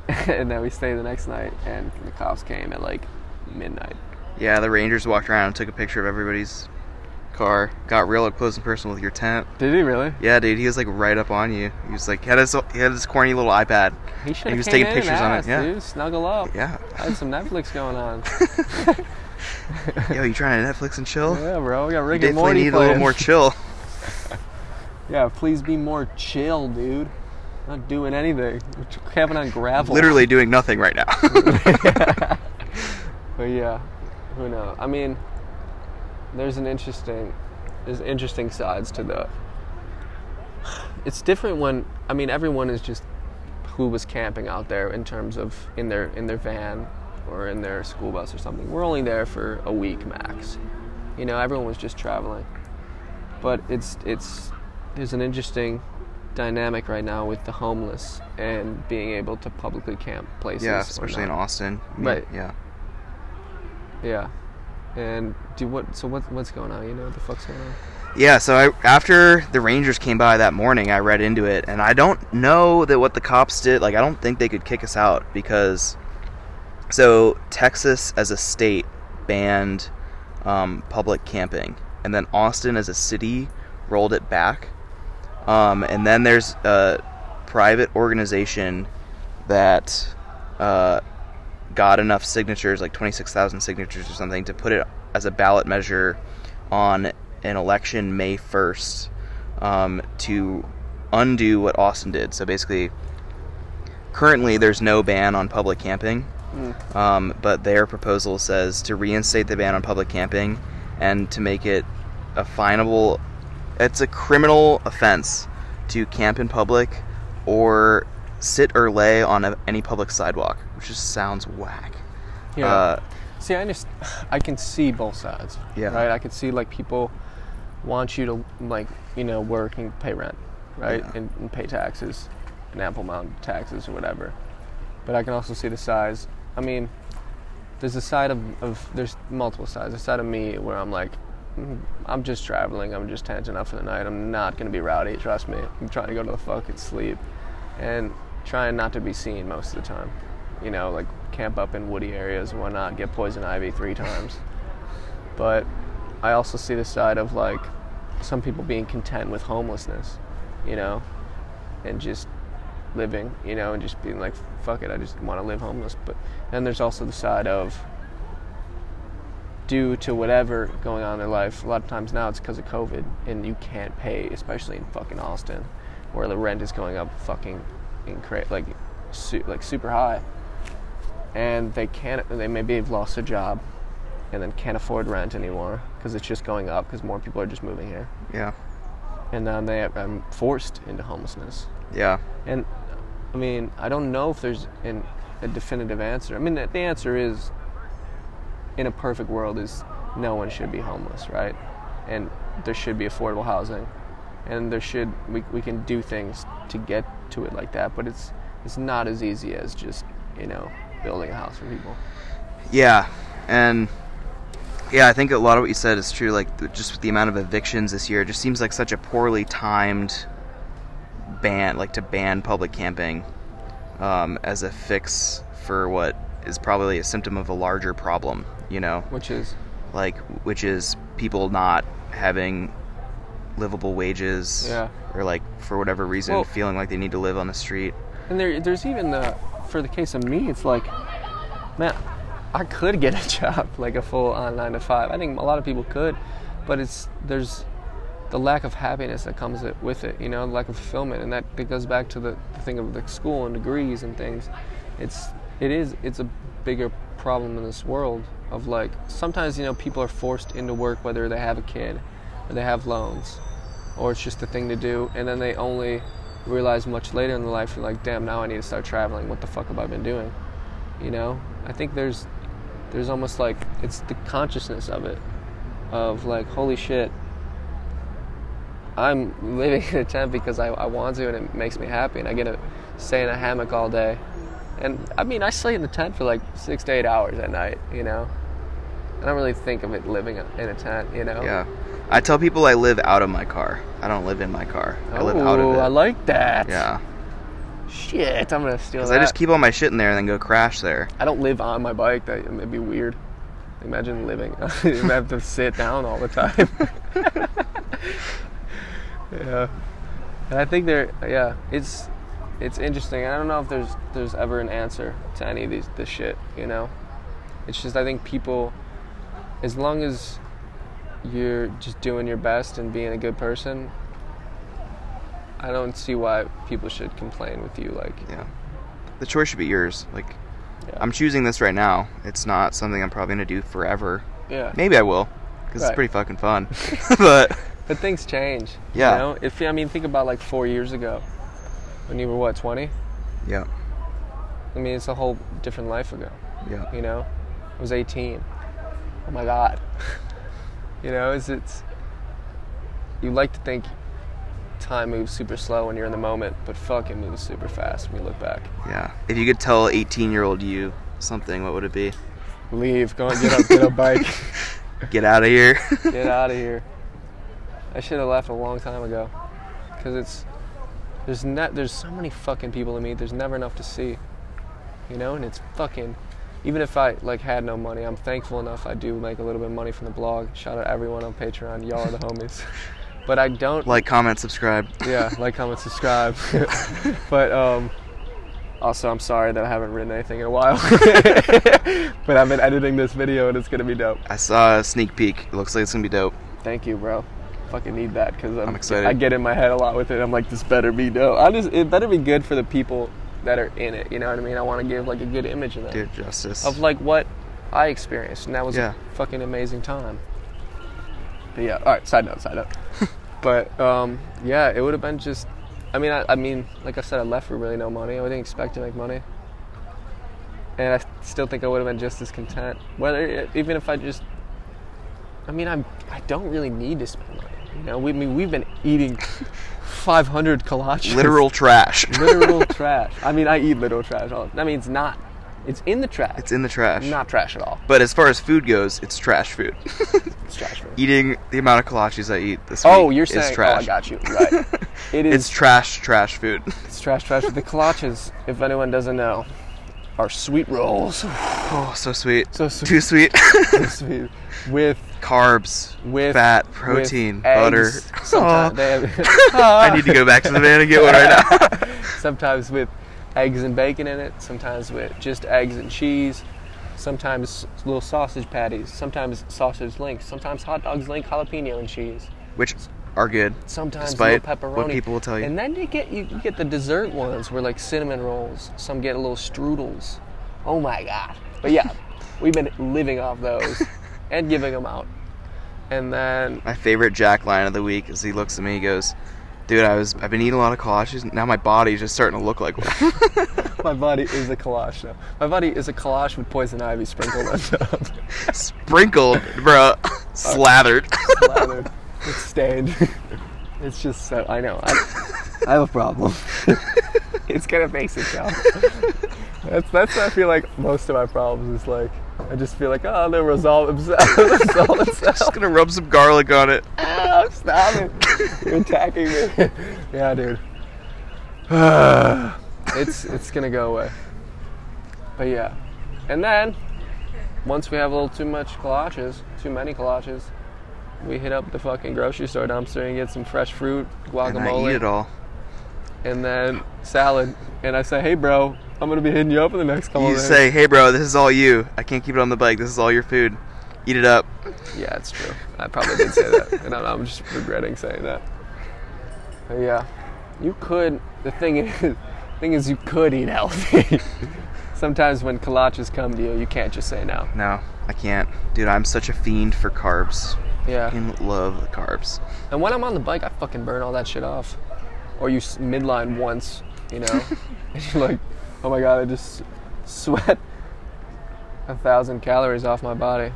and then we stayed the next night, and the cops came at, like, midnight. Yeah, the rangers walked around and took a picture of everybody's car, got real up close and personal with your tent. Did he really? Yeah, dude, he was like right up on you. He was like, he had this corny little iPad. He should have. He was taking pictures on it. Yeah, dude, snuggle up. Yeah, I had some Netflix going on. Yo, you trying to Netflix and chill? Yeah, bro, we got Rick and Morty. You definitely need a little more chill. Yeah, please be more chill, dude. Not doing anything. We're camping on gravel. Literally doing nothing right now. But yeah, who knows? I mean, there's interesting sides to the, it's different when, I mean, everyone is just who was camping out there in terms of in their van or in their school bus or something. We're only there for a week max, you know. Everyone was just traveling, but there's an interesting dynamic right now with the homeless and being able to publicly camp places. Yeah, especially in Austin. Right. Yeah. And what's going on? You know what the fuck's going on? Yeah, so after the rangers came by that morning, I read into it, and I don't know that what the cops did. Like, I don't think they could kick us out because, so Texas as a state banned public camping, and then Austin as a city rolled it back, and then there's a private organization that got enough signatures, like 26,000 signatures or something, to put it as a ballot measure on an election May 1st to undo what Austin did. So basically, currently there's no ban on public camping, but their proposal says to reinstate the ban on public camping and to make it a finable, it's a criminal offense to camp in public or sit or lay on any public sidewalk, which just sounds whack. Yeah. See, I can see both sides. Yeah. Right? I can see, like, people want you to, like, you know, work and pay rent, right? Yeah. And pay taxes, an ample amount of taxes or whatever. But I can also see the sides. I mean, there's a side of there's multiple sides. The side of me where I'm like, I'm just traveling. I'm just tented up for the night. I'm not going to be rowdy. Trust me. I'm trying to go to the fucking sleep. And trying not to be seen most of the time, you know, like camp up in woody areas and whatnot, get poison ivy 3 times. But I also see the side of, like, some people being content with homelessness, you know, and just living, you know, and just being like, fuck it, I just want to live homeless. But then there's also the side of, due to whatever going on in their life, a lot of times now it's because of COVID and you can't pay, especially in fucking Austin. where the rent is going up fucking super high, and they maybe have lost their job and then can't afford rent anymore because it's just going up because more people are just moving here. Yeah. And then they are forced into homelessness. Yeah. And I mean, I don't know if there's a definitive answer. I mean, the answer is, in a perfect world, is no one should be homeless, right? And there should be affordable housing, and there should we can do things to get to it like that. But it's not as easy as just, you know, building a house for people. Yeah, and yeah, I think a lot of what you said is true. Like, just the amount of evictions this year, it just seems like such a poorly timed ban, like to ban public camping as a fix for what is probably a symptom of a larger problem, you know, which is people not having livable wages, yeah, or like for whatever reason feeling like they need to live on the street. And there's even for the case of me, it's like, man, I could get a job, like a full on 9-to-5. I think a lot of people could, but there's the lack of happiness that comes with it, you know, the lack of fulfillment, and that goes back to the thing of the school and degrees and things. It's a bigger problem in this world of, like, sometimes, you know, people are forced into work whether they have a kid or they have loans or it's just the thing to do, and then they only realize much later in their life, you're like, damn, now I need to start traveling. What the fuck have I been doing? You know, I think there's almost like it's the consciousness of it, of like, holy shit, I'm living in a tent because I want to and it makes me happy, and I get to stay in a hammock all day. And I mean, I stay in the tent for like 6 to 8 hours at night, you know? I don't really think of it living in a tent, you know? Yeah. I tell people I live out of my car. I don't live in my car. I live out of it. I like that. Yeah. Shit, I'm going to steal that. Because I just keep all my shit in there and then go crash there. I don't live on my bike. That would be weird. Imagine living. I have to sit down all the time. Yeah, and I think it's interesting. I don't know if there's ever an answer to any of this shit, you know? It's just, I think people, as long as you're just doing your best and being a good person, I don't see why people should complain with you, like... Yeah. The choice should be yours. Like, yeah. I'm choosing this right now. It's not something I'm probably going to do forever. Yeah. Maybe I will, because it's pretty fucking fun. But things change. Yeah. You know? I mean, think about like 4 years ago when you were, what, 20? Yeah. I mean, it's a whole different life ago. Yeah. You know? I was 18. Oh, my God. You know, you like to think time moves super slow when you're in the moment, but fuck, it moves super fast when you look back. Yeah. If you could tell 18-year-old you something, what would it be? Leave. Go and get a bike. Get out of here. Get out of here. I should have left a long time ago, because there's so many fucking people to meet. There's never enough to see, you know. And it's fucking, even if I like had no money, I'm thankful enough I do make a little bit of money from the blog. Shout out everyone on Patreon, y'all are the homies. But I don't like, comment, subscribe. Yeah, like, comment, subscribe. But also, I'm sorry that I haven't written anything in a while. But I've been editing this video and it's gonna be dope. I saw a sneak peek. It looks like it's gonna be dope. Thank you, bro. Fucking need that, because I'm excited. I get in my head a lot with it. I'm like, this better be dope. It better be good for the people that are in it. You know what I mean? I want to give like a good image of that, good justice of like what I experienced, and that was a fucking amazing time. But yeah, all right. Side note. But yeah, it would have been just. I mean, like I said, I left for really no money. I didn't expect to make money, and I still think I would have been just as content. Even if I just. I mean, I don't really need to spend money. You know, we've been eating 500 kolaches. Literal trash. Literal trash. I mean, I eat literal trash. I mean, it's in the trash. It's in the trash. Not trash at all. But as far as food goes, it's trash food. It's trash food. Eating the amount of kolaches I eat this week you're saying, is trash. Oh, I got you. Right. It is. It's trash food. It's trash food. The kolaches, if anyone doesn't know, are sweet rolls. Oh, so sweet. So sweet. Too sweet. So sweet. With carbs, with fat, protein, with butter. Oh. I need to go back to the van and get one right now. Sometimes with eggs and bacon in it. Sometimes with just eggs and cheese. Sometimes little sausage patties. Sometimes sausage links. Sometimes hot dogs link jalapeno and cheese. Which are good. Sometimes despite little pepperoni. What people will tell you. And then you get the dessert ones where like cinnamon rolls. Some get a little strudels. Oh my God. But yeah, we've been living off those and giving them out. And then my favorite Jack line of the week is he looks at me, he goes, "Dude, I've been eating a lot of kolaches. Now my body's just starting to look like one." My body is a kolache now. My body is a kolache with poison ivy sprinkled on top. Sprinkled, bro. Slathered. Slathered. It's stained. It's just so. I know. I have a problem. It's gonna fix itself. That's what I feel like most of my problems is like. I just feel like, oh, they'll resolve themselves. I'm just gonna rub some garlic on it. Oh, stop it. You're attacking me. Yeah, dude. It's gonna go away. But yeah. And then, once we have a little too many kolaches, we hit up the fucking grocery store dumpster and get some fresh fruit, guacamole. And I eat it all. And then salad. And I say, hey, bro, I'm going to be hitting you up in the next couple of days. You say, hey, bro, this is all you. I can't keep it on the bike. This is all your food. Eat it up. Yeah, it's true. I probably did say that. And I'm just regretting saying that. But yeah. You could. The thing is, you could eat healthy. Sometimes when kolaches come to you, you can't just say no. No, I can't. Dude, I'm such a fiend for carbs. Yeah. I fucking love the carbs. And when I'm on the bike, I fucking burn all that shit off. Or you midline once, you know. And you're like, oh my God, I just sweat 1,000 calories off my body.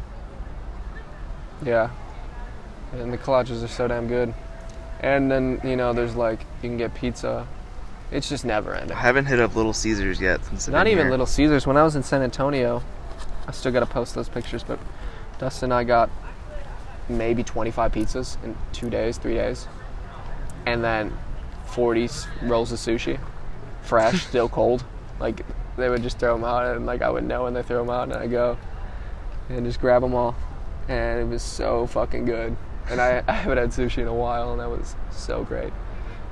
Yeah. And the kolaches are so damn good. And then, you know, there's like, you can get pizza. It's just never ending. I haven't hit up Little Caesars yet. Little Caesars. When I was in San Antonio, I still got to post those pictures, but Dustin and I got maybe 25 pizzas in 3 days. And then 40 rolls of sushi, fresh, still cold. Like, they would just throw them out, and like I would know when they throw them out, and I go and just grab them all, and it was so fucking good. And I haven't had sushi in a while, and that was so great.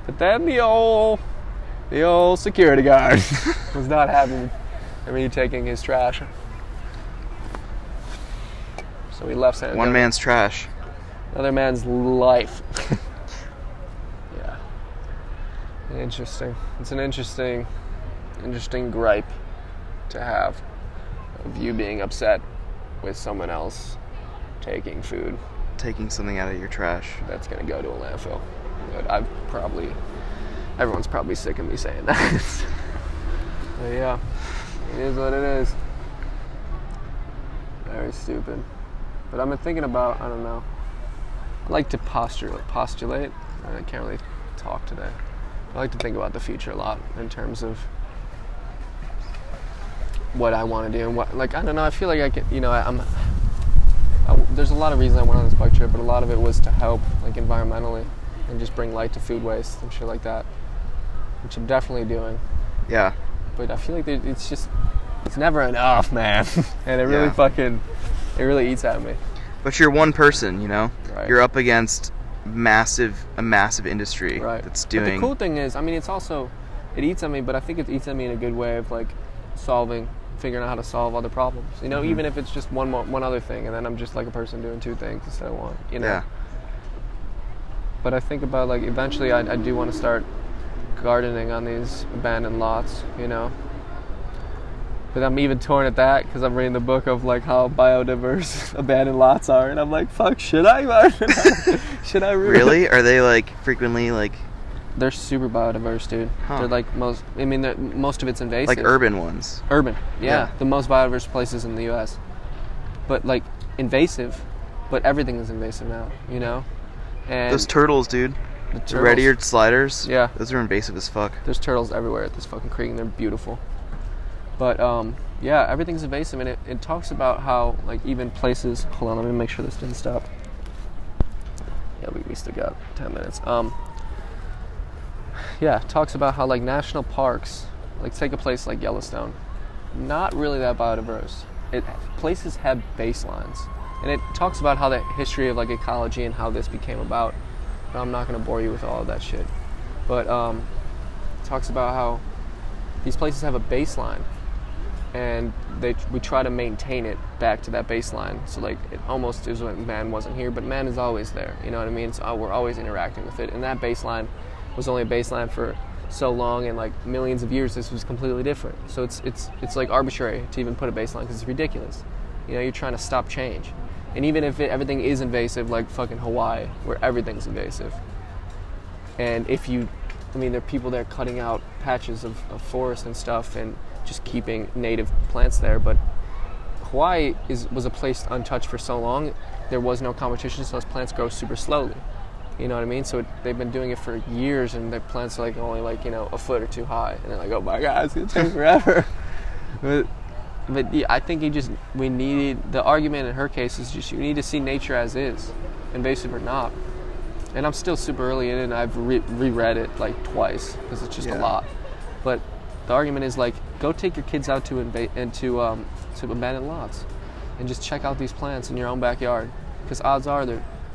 But then the old security guard was not happy. I mean, taking his trash. So we left San Antonio. One man's trash, another man's life. Yeah. Interesting. It's an interesting gripe to have of you being upset with someone else taking food. Taking something out of your trash. That's going to go to a landfill. But everyone's probably sick of me saying that. But yeah, it is what it is. Very stupid. But I've been thinking about, I don't know, I like to postulate. I can't really talk today. I like to think about the future a lot in terms of what I want to do and what, like, I don't know, I feel like I can, you know, there's a lot of reasons I went on this bike trip, but a lot of it was to help, like, environmentally and just bring light to food waste and shit like that, which I'm definitely doing. Yeah. But I feel like it's just, it's never enough, man. And it really it really eats at me. But you're one person, you know? Right. You're up against a massive industry, right, that's doing. But the cool thing is, I mean, it's also, it eats at me, but I think it eats at me in a good way of like figuring out how to solve other problems, you know. Mm-hmm. Even if it's just one other thing, and then I'm just like a person doing two things instead of one, you know. Yeah. But I think about, like, eventually I do want to start gardening on these abandoned lots, you know. But I'm even torn at that because I'm reading the book of, like, how biodiverse abandoned lots are. And I'm like, fuck, should I garden? Should I ruin it? Really? Are they, like, frequently, like... They're super biodiverse, dude. Huh. They're, like, most of it's invasive. Like urban ones. Urban, yeah. The most biodiverse places in the U.S. But, like, invasive. But everything is invasive now, you know? And those turtles, dude. The red-eared sliders. Yeah. Those are invasive as fuck. There's turtles everywhere at this fucking creek, and they're beautiful. But, yeah, everything's invasive, and it talks about how, like, even places... Hold on, let me make sure this didn't stop. Yeah, we still got 10 minutes. Yeah, it talks about how, like, national parks, like, take a place like Yellowstone, not really that biodiverse. Places have baselines. And it talks about how the history of, like, ecology and how this became about. But I'm not going to bore you with all of that shit. But it talks about how these places have a baseline. and we try to maintain it back to that baseline. So like it almost is when man wasn't here, but man is always there. You know what I mean? So we're always interacting with it, and that baseline was only a baseline for so long, and like millions of years this was completely different. So it's like arbitrary to even put a baseline because it's ridiculous. You know, you're trying to stop change. And even if everything is invasive, like fucking Hawaii, where everything's invasive. And if you, I mean, there are people there cutting out patches of forest and stuff and just keeping native plants there. But Hawaii was a place untouched for so long. There was no competition, so those plants grow super slowly. You know what I mean? So they've been doing it for years, and their plants are like only like, you know, a foot or two high. And they're like, oh my God, it's going to take forever. But yeah, I think we needed, the argument in her case is just you need to see nature as is, invasive or not. And I'm still super early in it, and I've reread it like twice because it's just a lot. But the argument is like, go take your kids out to abandoned lots and just check out these plants in your own backyard, because odds are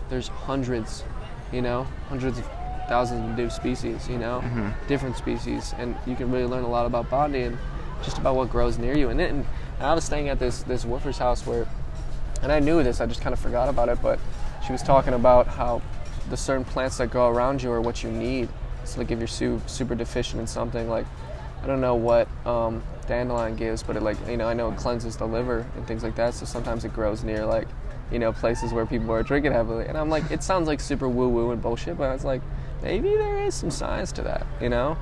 there's hundreds, you know, hundreds of thousands of new species, you know, different species, and you can really learn a lot about botany and just about what grows near you. And I was staying at this woofer's house where, and I knew this, I just kind of forgot about it, but she was talking about how the certain plants that grow around you are what you need. So like if you're super deficient in something, like I don't know what dandelion gives, but it, like, you know, I know it cleanses the liver and things like that, so sometimes it grows near, like, you know, places where people are drinking heavily. And I'm like, it sounds like super woo-woo and bullshit, but I was like, maybe there is some science to that, you know?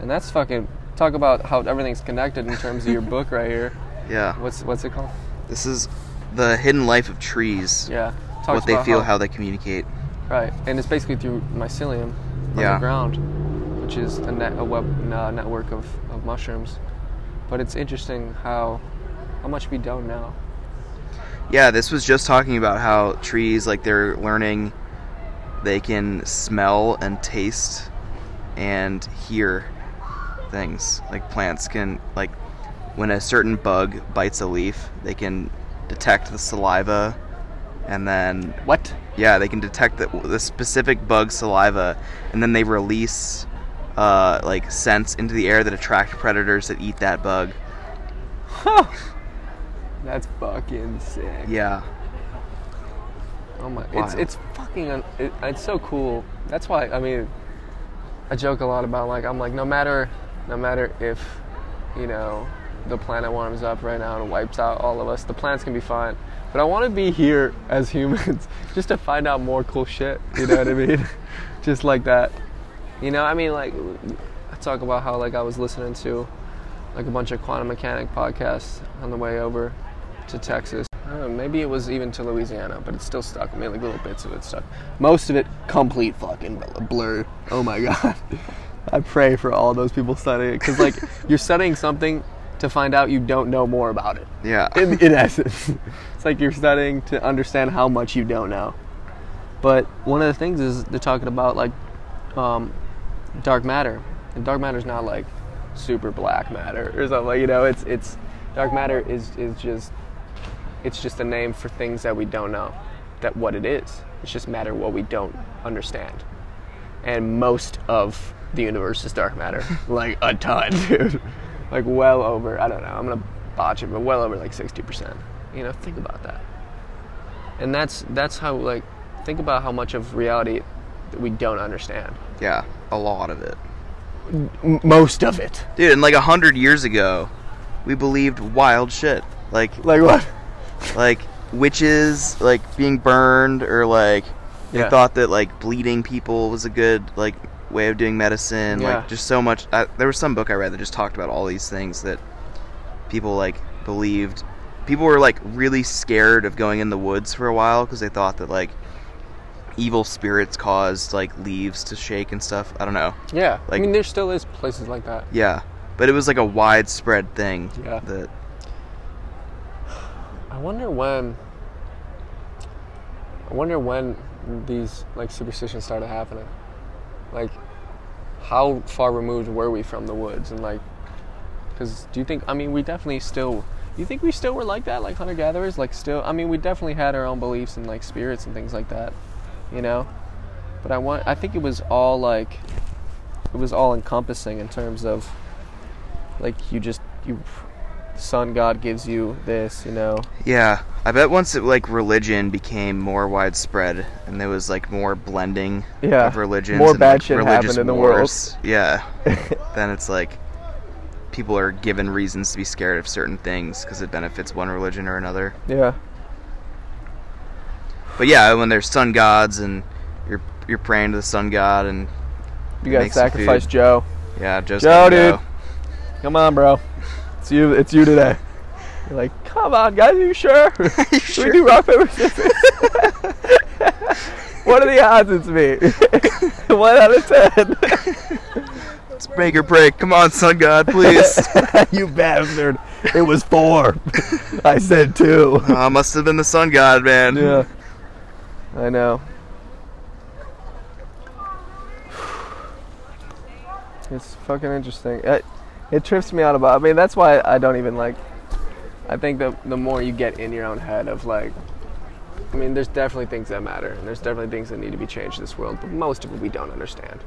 And that's fucking... Talk about how everything's connected in terms of your book right here. Yeah. What's it called? This is The Hidden Life of Trees. Yeah. What they feel, how they communicate. Right. And it's basically through mycelium on the ground, which is a network of mushrooms. But it's interesting how much we don't know. Yeah, this was just talking about how trees, like, they're learning they can smell and taste and hear things. Like plants can, like, when a certain bug bites a leaf, they can detect the saliva, and then what? Yeah, they can detect the specific bug's saliva, and then they release like scents into the air that attract predators that eat that bug. Huh. That's fucking sick. Yeah. Oh my! Wow. It's fucking it's so cool. That's why, I mean, I joke a lot about, like, I'm like, no matter if, you know, the planet warms up right now and wipes out all of us, the plants can be fine. But I want to be here as humans just to find out more cool shit. You know what I mean? Just like that. You know, I mean, like, I talk about how, like, I was listening to, like, a bunch of quantum mechanic podcasts on the way over to Texas. I don't know, maybe it was even to Louisiana, but it still stuck. I mean, like, little bits of it stuck. Most of it, complete fucking blur. Oh, my God. I pray for all those people studying it, because, like, you're studying something to find out you don't know more about it. Yeah. In essence. It's like you're studying to understand how much you don't know. But one of the things is they're talking about, like, dark matter. And dark matter's not, like, super black matter or something. Like, you know, it's dark matter is just... It's just a name for things that we don't know, that what it is. It's just matter what we don't understand. And most of the universe is dark matter. Like a ton, dude. Like well over, I don't know, I'm gonna botch it, but well over like 60%. You know, think about that. And that's how, like, think about how much of reality that we don't understand. Yeah, a lot of it. Most of it. Dude, and like 100 years ago, we believed wild shit. Like what? Like witches, like, being burned, or like they thought that, like, bleeding people was a good, like, way of doing medicine. Like, just so much. There was some book I read that just talked about all these things that people, like, believed. People were, like, really scared of going in the woods for a while because they thought that, like, evil spirits caused, like, leaves to shake and stuff. I don't know. Yeah, like, I mean, there still is places like that. Yeah, but it was like a widespread thing. Yeah. That. I wonder when these, like, superstitions started happening. Like, how far removed were we from the woods? And, like, because do you think, I mean, we definitely still, you think we still were like that? Like, hunter-gatherers? Like, still, I mean, we definitely had our own beliefs and, like, spirits and things like that, you know? But I think it was all, like, it was all encompassing in terms of, like, you sun god gives you this, you know. Yeah, I bet once it, like, religion became more widespread and there was, like, more blending of religions, more bad shit happened in the world. Yeah, then it's like people are given reasons to be scared of certain things because it benefits one religion or another. Yeah. But yeah, when there's sun gods and you're praying to the sun god and you gotta sacrifice Joe. Yeah, Joe, dude. Come on, bro. It's you today. You're like, come on, guys. Are you sure? Should we do rock paper scissors? What are the odds it's me? 1 out of 10. It's make or break. Come on, sun god, please. You bastard. It was 4. I said 2. Must have been the sun god, man. Yeah. I know. It's fucking interesting. It trips me out about... I mean, that's why I don't even, like... I think that the more you get in your own head of, like... I mean, there's definitely things that matter. And there's definitely things that need to be changed in this world. But most of it we don't understand.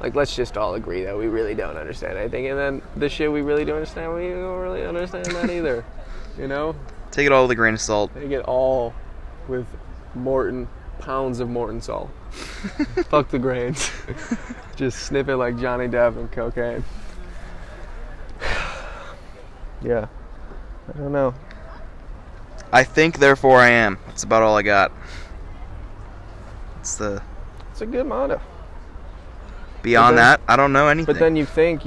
Like, let's just all agree that we really don't understand anything. And then the shit we really do understand, we don't really understand that either. You know? Take it all with a grain of salt. Take it all with pounds of Morton salt. Fuck the grains. Just snip it like Johnny Depp and cocaine. Yeah, I don't know. I think, therefore, I am. That's about all I got. It's a good motto. Beyond that, I don't know anything. But then you think.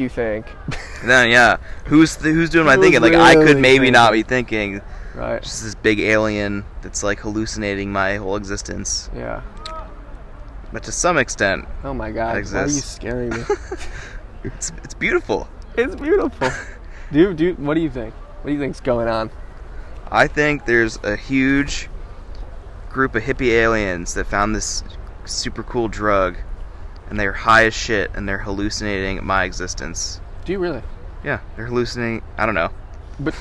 Then yeah, who's doing my thinking? Like, I could maybe not be thinking. Right. Just this big alien that's like hallucinating my whole existence. Yeah. But to some extent. Oh my god! Why are you scaring me? It's beautiful. It's beautiful. Dude, what do you think? What do you think's going on? I think there's a huge group of hippie aliens that found this super cool drug, and they're high as shit, and they're hallucinating my existence. Do you really? Yeah, they're hallucinating. I don't know. But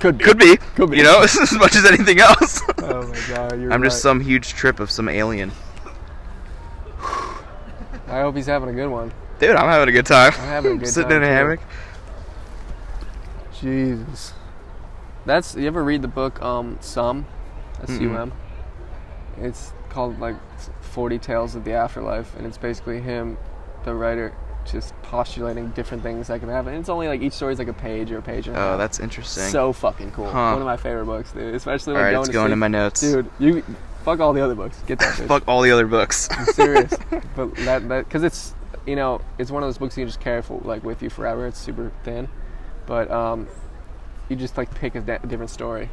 could be. You know, as much as anything else. Oh my god, you're just some huge trip of some alien. I hope he's having a good one. Dude, I'm having a good time. Sitting in a hammock. Jesus. You ever read the book, Sum? S-U-M? It's called, like, 40 Tales of the Afterlife, and it's basically him, the writer, just postulating different things that can happen. And it's only, like, each story's, like, a page or a half. Oh, that's interesting. So fucking cool. Huh. One of my favorite books, dude. Especially, like, all right, it's going to my notes. Dude, fuck all the other books. Get that bitch. Fuck all the other books. I'm serious. But because it's, you know, it's one of those books you can just carry, like, with you forever. It's super thin. But you just, like, pick a different story,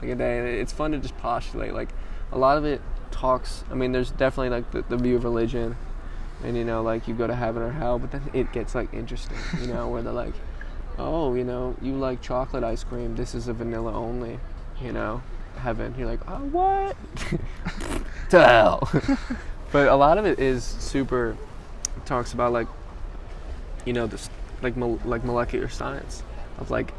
like, a day. And it's fun to just postulate. Like, a lot of it talks. I mean, there's definitely, like, the view of religion, and, you know, like, you go to heaven or hell. But then it gets, like, interesting, you know, where they're like, oh, you know, you like chocolate ice cream. This is a vanilla only, you know, heaven. You're like, oh, what? To hell. But a lot of it is super. It talks about, like, you know, this, like molecular science. Of, like,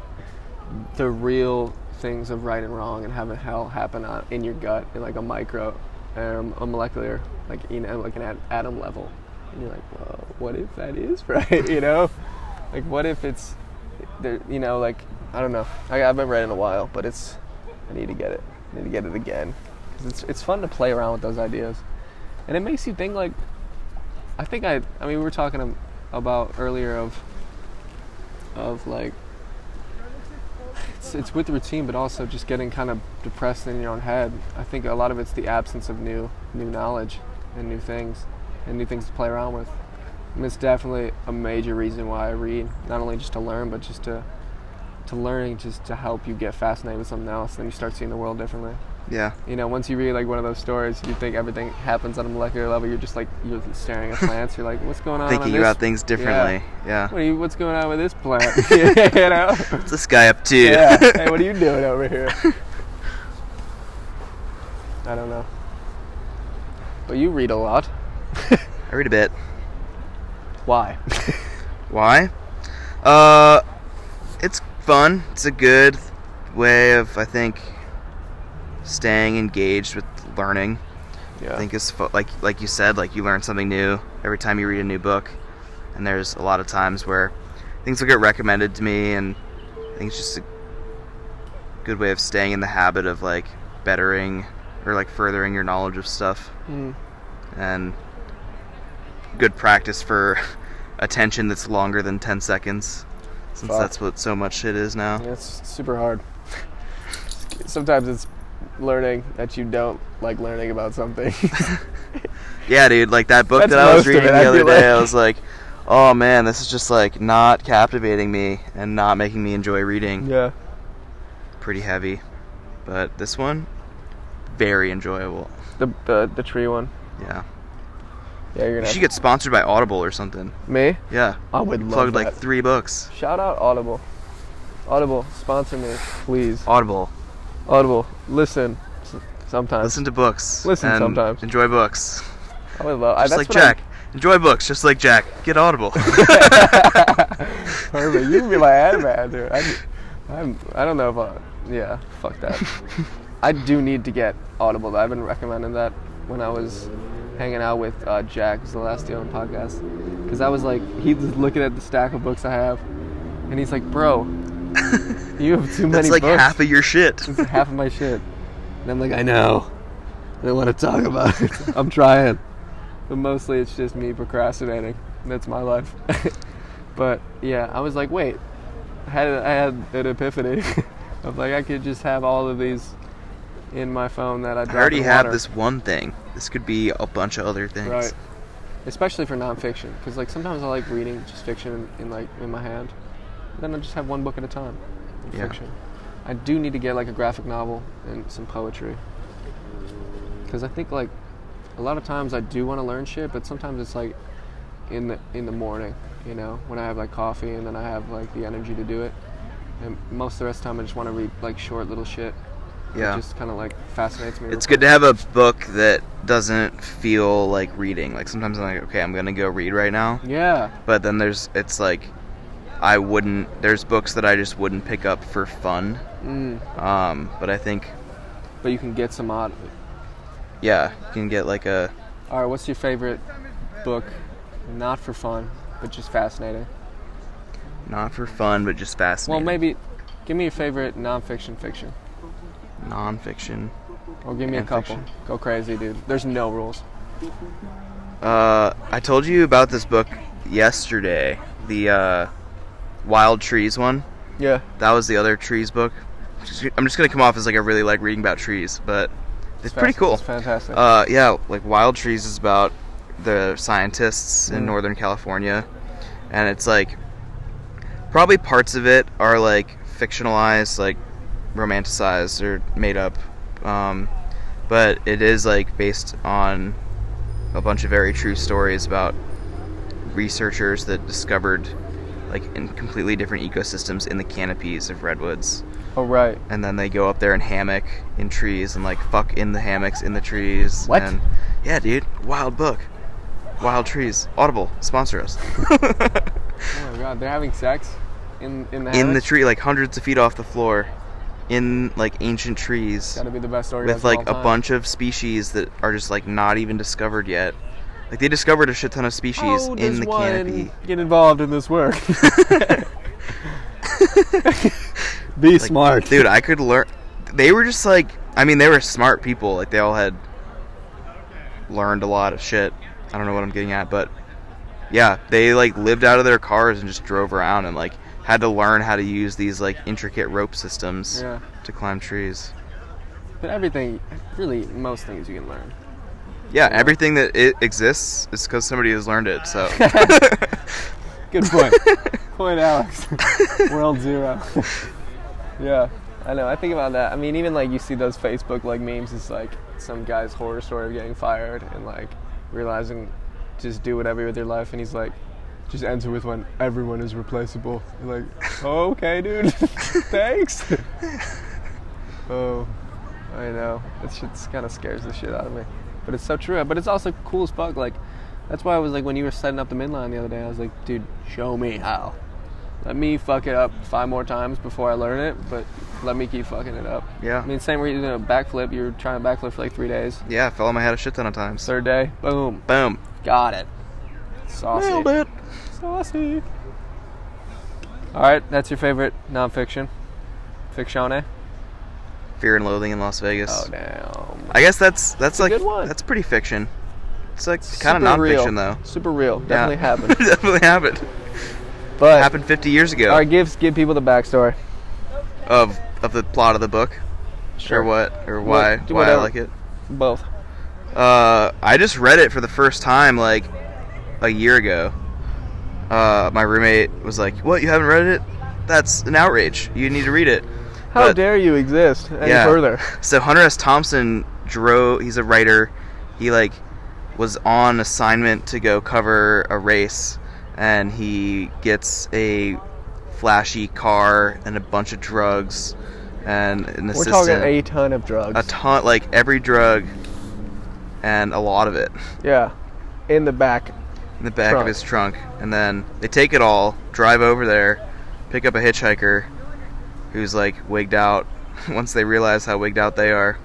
the real things of right and wrong and having hell happen in your gut in, like, a micro, a molecular, like, you know, like an atom level. And you're like, well, what if that is right? You know, like, what if it's, you know, like, I don't know. I haven't read in a while, but I need to get it. I need to get it again. 'Cause it's fun to play around with those ideas, and it makes you think. Like, I mean, we were talking about earlier of like, it's with routine, but also just getting kind of depressed in your own head. I think a lot of it's the absence of new knowledge and new things to play around with. And it's definitely a major reason why I read, not only just to learn, but just to learning, just to help you get fascinated with something else. Then you start seeing the world differently. Yeah. You know, once you read, like, one of those stories, you think everything happens on a molecular level. You're just, like, you're staring at plants. You're like, what's going on? Thinking about things differently. Yeah. What's going on with this plant? You know? What's this guy up to? Yeah. Hey, what are you doing over here? I don't know. But you read a lot. I read a bit. Why? Why? It's fun. It's a good way of, I think, staying engaged with learning. Yeah. I think it's like you said, like, you learn something new every time you read a new book. And there's a lot of times where things will get recommended to me, and I think it's just a good way of staying in the habit of like bettering or like furthering your knowledge of stuff. Mm. And good practice for attention that's longer than 10 seconds since that's what so much shit is now. Yeah, it's super hard. Sometimes it's learning that you don't like learning about something. Yeah, dude, like that book that I was reading the other day, I was like, oh man, this is just like not captivating me and not making me enjoy reading. Yeah. Pretty heavy. But this one, very enjoyable. The tree one? Yeah. Yeah, you're gonna. You should get sponsored by Audible or something. Me? Yeah. I would love plugged like 3 books. Shout out Audible. Audible, sponsor me, please. Audible. Listen. Sometimes. Listen to books. Listen and sometimes. Enjoy books. I would love. Just that's like Jack. Enjoy books, just like Jack. Get Audible. Perfect. You can be my ad man, dude. I don't know if yeah, fuck that. I do need to get Audible, though. I've been recommending that when I was hanging out with Jack, who's the last dude on the podcast. Because I was like, he's looking at the stack of books I have, and he's like, bro, you have too many books. That's like half of your shit. It's half of my shit. And I'm like, I know. I don't want to talk about it. I'm trying. But mostly it's just me procrastinating. That's my life. But yeah, I was like, wait, I had an epiphany of like I could just have all of these in my phone that I already have this one thing. This could be a bunch of other things. Right. Especially for nonfiction, because like sometimes I like reading just fiction in my hand. Then I just have one book at a time. Yeah. Fiction. I do need to get like a graphic novel and some poetry, because I think like. A lot of times I do want to learn shit, but sometimes it's like in the morning, you know, when I have like coffee and then I have like the energy to do it. And most of the rest of the time I just want to read like short little shit. Yeah. It just kind of like fascinates me. It's good to have a book that doesn't feel like reading. Like sometimes I'm like, okay, I'm going to go read right now. Yeah. But then there's books that I just wouldn't pick up for fun. Mm. But you can get some out of it. Yeah, you can get like a... Alright, what's your favorite book? Not for fun, but just fascinating. Not for fun, but just fascinating. Well, maybe... Give me your favorite nonfiction fiction. Nonfiction. Or give me a couple. Fiction. Go crazy, dude. There's no rules. I told you about this book yesterday. The Wild Trees one. Yeah. That was the other trees book. I'm just going to come off as like I really like reading about trees, but... It's pretty cool. It's fantastic. Yeah, like Wild Trees is about the scientists in Northern California, and it's like probably parts of it are like fictionalized, like romanticized or made up, but it is like based on a bunch of very true stories about researchers that discovered like in completely different ecosystems in the canopies of redwoods. Oh, right. And then they go up there and hammock in trees and, like, fuck in the hammocks in the trees. What? And, yeah, dude. Wild book. Wild Trees. Audible. Sponsor us. Oh, my God. They're having sex in the hammocks? In the tree, like, hundreds of feet off the floor. In, like, ancient trees. Gotta be the best orgasm with, like, a bunch of species that are just, like, not even discovered yet. Like, they discovered a shit ton of species in the canopy. Get involved in this work. Be like, smart. Dude, I could learn. They were just like, I mean, they were smart people. Like, they all had learned a lot of shit. I don't know what I'm getting at, but yeah, they like lived out of their cars and just drove around and like had to learn how to use these like intricate rope systems to climb trees. But everything, really, most things you can learn. Yeah, everything that it exists is because somebody has learned it, so. Good point. Point Alex. World zero. Yeah, I know. I think about that. I mean, even, like, you see those Facebook, like, memes. It's, like, some guy's horror story of getting fired and, like, realizing just do whatever with your life. And he's, like, just ends it with when everyone is replaceable. You're like, oh, okay, dude. Thanks. Oh, I know. That shit kind of scares the shit out of me. But it's so true. But it's also cool as fuck. Like, that's why I was, like, when you were setting up the midline the other day, I was like, dude, show me how. Let me fuck it up 5 more times before I learn it, but let me keep fucking it up. Yeah. I mean, same way you did a backflip. You were trying to backflip for like 3 days. Yeah, I fell on my head a shit ton of times. 3rd day, boom. Boom. Got it. Saucy. Nailed it. Saucy. All right, that's your favorite nonfiction. Fictione. Fear and Loathing in Las Vegas. Oh, damn. I guess that's like, a good one. That's pretty fiction. It's like kind of non-fiction, though. Super real. Definitely happened. Definitely happened. But happened 50 years ago. All right, give people the backstory. Of the plot of the book? Sure. Or what? Or why I like it? Both. I just read it for the first time, like, a year ago. My roommate was like, what, you haven't read it? That's an outrage. You need to read it. How dare you exist any further? So Hunter S. Thompson he's a writer. He, like, was on assignment to go cover a race, and he gets a flashy car and a bunch of drugs and an assistant. We're talking a ton of drugs. A ton, like, every drug and a lot of it. Yeah, in the back. In the back of his trunk. And then they take it all, drive over there, pick up a hitchhiker who's, like, wigged out once they realize how wigged out they are.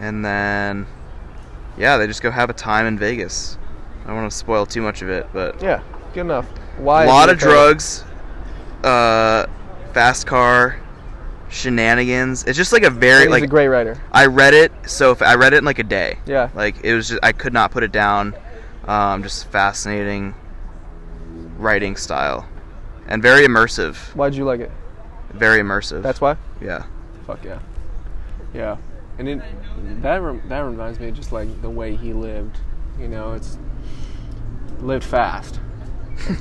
And then, yeah, they just go have a time in Vegas. I don't want to spoil too much of it, but... Yeah, good enough. Why? A lot of drugs, fast car, shenanigans. It's just, like, a very... He's a great writer. I read it in, like, a day. Yeah. Like, it was just... I could not put it down. Just fascinating writing style. And very immersive. Why'd you like it? Very immersive. That's why? Yeah. Fuck yeah. Yeah. And that reminds me of just like the way he lived. You know, it's lived fast.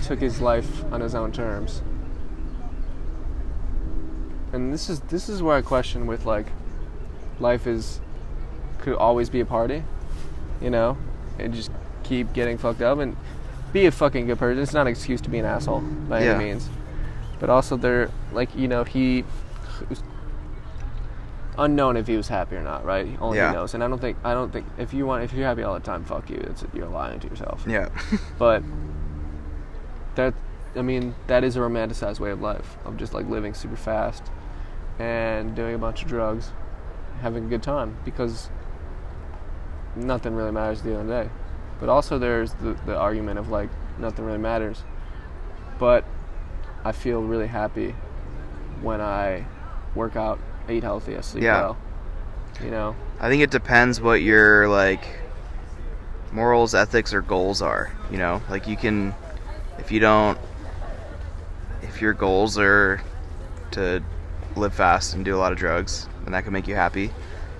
Took his life on his own terms. And this is where I question with like life could always be a party, you know? And just keep getting fucked up and be a fucking good person. It's not an excuse to be an asshole by any means. But also they're like, you know, he was unknown if he was happy or not, right? Only he knows. And I don't think if you're happy all the time, fuck you. You're lying to yourself. Yeah. But that is a romanticized way of life, of just like living super fast and doing a bunch of drugs, having a good time, because nothing really matters at the end of the day. But also there's the argument of like nothing really matters, but I feel really happy when I work out, eat healthy, I sleep well, you know. I think it depends what your like morals, ethics, or goals are, you know. Like you can, if your goals are to live fast and do a lot of drugs, then that can make you happy.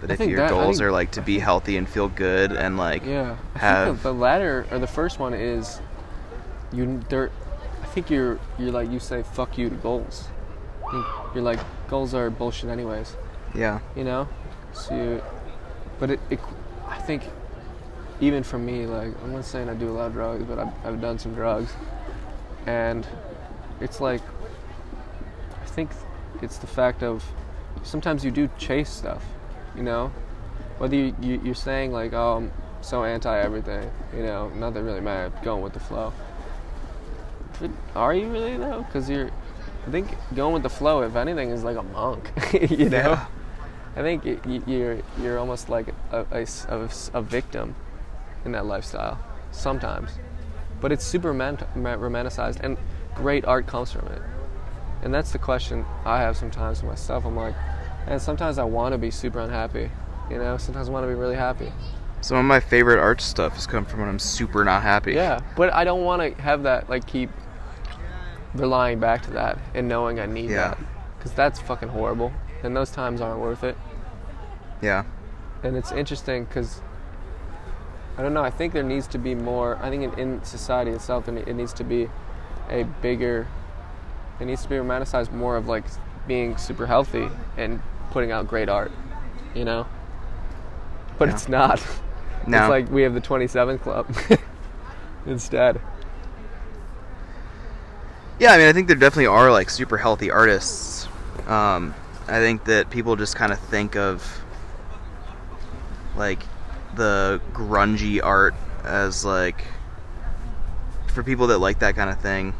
But if your goals are like to be healthy and feel good and like I think the latter or the first one is I think you're like you say fuck you to goals. You're like goals are bullshit anyways. Yeah. You know, so I think even for me, like I'm not saying I do a lot of drugs, but I've done some drugs, and it's like I think it's the fact of sometimes you do chase stuff. You know, whether you're saying like, oh, I'm so anti everything, you know, nothing really matters, going with the flow. But are you really though? Because I think going with the flow, if anything, is like a monk. You know, I think you're almost like a victim in that lifestyle sometimes. But it's super romanticized, and great art comes from it. And that's the question I have sometimes to myself. I'm like. And sometimes I want to be super unhappy, you know? Sometimes I want to be really happy. Some of my favorite art stuff has come from when I'm super not happy. Yeah, but I don't want to have that, like, keep relying back to that and knowing I need that. Because that's fucking horrible. And those times aren't worth it. Yeah. And it's interesting because, I don't know, I think there needs to be more, I think in society itself, it needs to be it needs to be romanticized more of, like, being super healthy and putting out great art, you know? But it's not. No. It's like we have the 27th Club instead. Yeah, I mean, I think there definitely are, like, super healthy artists. I think that people just kind of think of, like, the grungy art as, like, for people that like that kind of thing.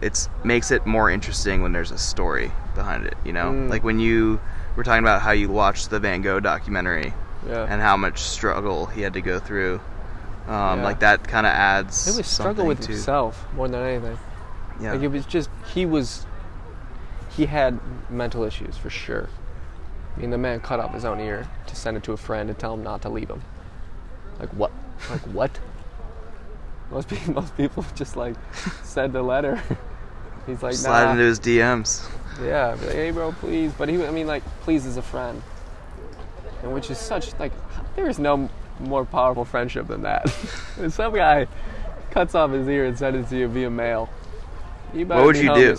It makes it more interesting when there's a story behind it, you know? Like when you were talking about how you watched the Van Gogh documentary and how much struggle he had to go through. Like that kind of adds something. It was struggle with himself more than anything. Yeah. Like it was just, he had mental issues for sure. I mean, the man cut off his own ear to send it to a friend and tell him not to leave him. Like, what? Like, what? Most people just, like, send the letter. He's like, slide into his DMs. Yeah, be like, hey, bro, please. But he, I mean, like, please is a friend. And which is such, like, there is no more powerful friendship than that. When some guy cuts off his ear and sends it to you via mail. What would you do?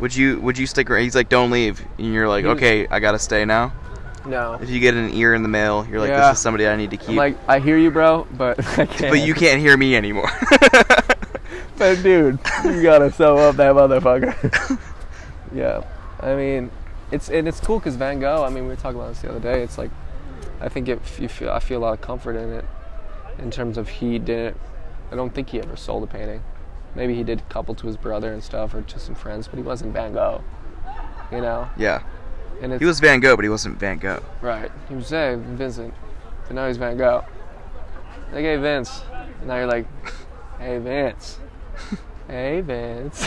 Would you stick around? He's like, don't leave. And you're like, okay, I got to stay now? No. If you get an ear in the mail, you're like, this is somebody I need to keep. I'm like, I hear you, bro, but I can't. But you can't hear me anymore. But, dude, you got to sew up that motherfucker. Yeah. I mean, it's cool because Van Gogh, I mean, we were talking about this the other day. It's like, I think I feel a lot of comfort in it in terms of he didn't. I don't think he ever sold a painting. Maybe he did a couple to his brother and stuff, or to some friends, but he wasn't Van Gogh, you know? Yeah. And he was Van Gogh, but he wasn't Van Gogh. Right. He was Vincent, and now he's Van Gogh. Like, hey, Vince. And now you're like, hey, Vince. Hey, Vince.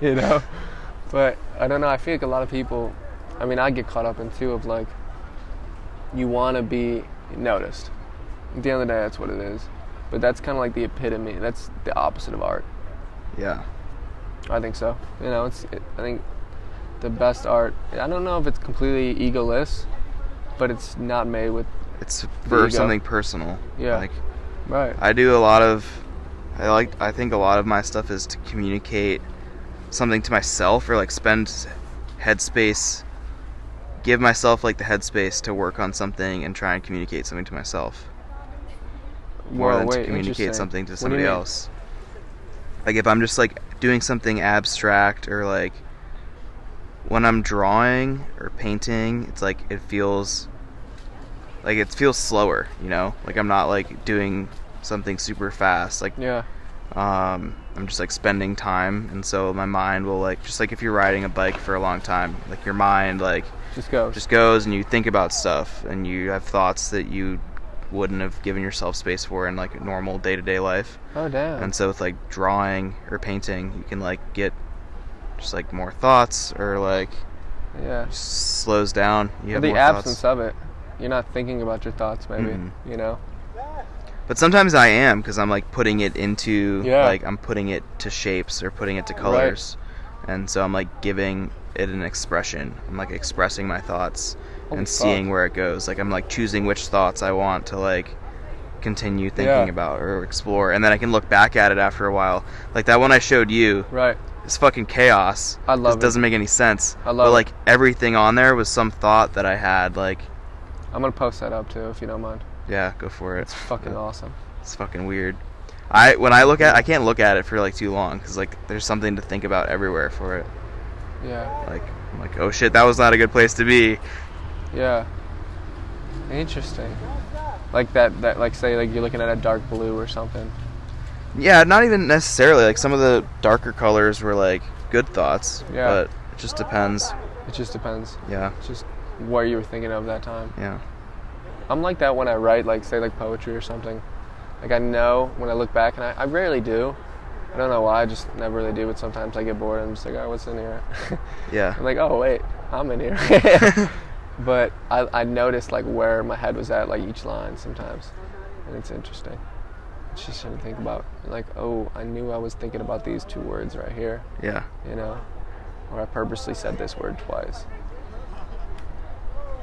You know? But, I don't know, I feel like a lot of people, I mean, I get caught up in, too, of, like, you want to be noticed. At the end of the day, that's what it is. But that's kind of like the epitome. That's the opposite of art. Yeah. I think so. You know, I think the best art, I don't know if it's completely egoless, but it's not made with it's for something personal. Yeah. Like, right. I think a lot of my stuff is to communicate something to myself, or like spend headspace, give myself like the headspace to work on something and try and communicate something to myself. More than to communicate something to somebody else. Like, if I'm just, like, doing something abstract, or, like, when I'm drawing or painting, it's, like, it feels slower, you know? Like, I'm not, like, doing something super fast. Like, yeah. I'm just, like, spending time, and so my mind will, like, just like if you're riding a bike for a long time, like, your mind, like, just goes and you think about stuff, and you have thoughts that you wouldn't have given yourself space for in like normal day-to-day life. Oh damn. And so with like drawing or painting, you can like get just like more thoughts, or like just slows down. You have the more absence thoughts. Of it, you're not thinking about your thoughts maybe. Mm-hmm. You know, but sometimes I am, because I'm like putting it into like I'm putting it to shapes or putting it to colors, right. And so I'm like giving it an expression. I'm like expressing my thoughts. Holy and seeing fuck. Where it goes. Like, I'm, like, choosing which thoughts I want to, like, continue thinking about or explore. And then I can look back at it after a while. Like, that one I showed you. Right. It's fucking chaos. I love it. It doesn't make any sense. I love it. But, like, everything on there was some thought that I had, like... I'm going to post that up, too, if you don't mind. Yeah, go for it. It's fucking awesome. It's fucking weird. When I look at it, I can't look at it for, like, too long. Because, like, there's something to think about everywhere for it. Yeah. Like, I'm like, oh, shit, that was not a good place to be. Yeah. Interesting. Like that like say like you're looking at a dark blue or something. Yeah, not even necessarily. Like some of the darker colors were like good thoughts. Yeah. But it just depends. Yeah. It's just what you were thinking of that time. Yeah. I'm like that when I write, like say like poetry or something. Like I know when I look back, and I rarely do. I don't know why, I just never really do, but sometimes I get bored and I'm just like, oh, what's in here? Yeah. I'm like, oh wait, I'm in here. But I noticed like where my head was at, like each line sometimes, and it's interesting. It's just something to think about, like, oh, I knew I was thinking about these two words right here. Yeah. You know, or I purposely said this word twice.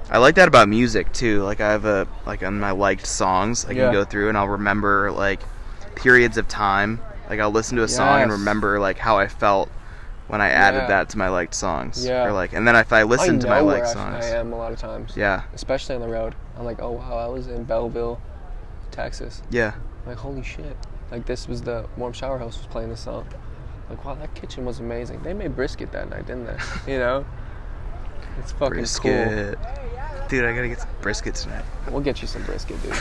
I like that about music too. Like I have on my liked songs, I can go through and I'll remember like periods of time. Like I'll listen to a song and remember like how I felt when I added that to my liked songs. Yeah. Or like, and then if I listen to my liked songs. I am a lot of times. Yeah. Especially on the road. I'm like, oh, wow, I was in Belleville, Texas. Yeah. I'm like, holy shit. Like, this was the Warm Shower host was playing this song. Like, wow, that kitchen was amazing. They made brisket that night, didn't they? You know? It's fucking brisket. Cool. Dude, I gotta get some brisket tonight. We'll get you some brisket, dude.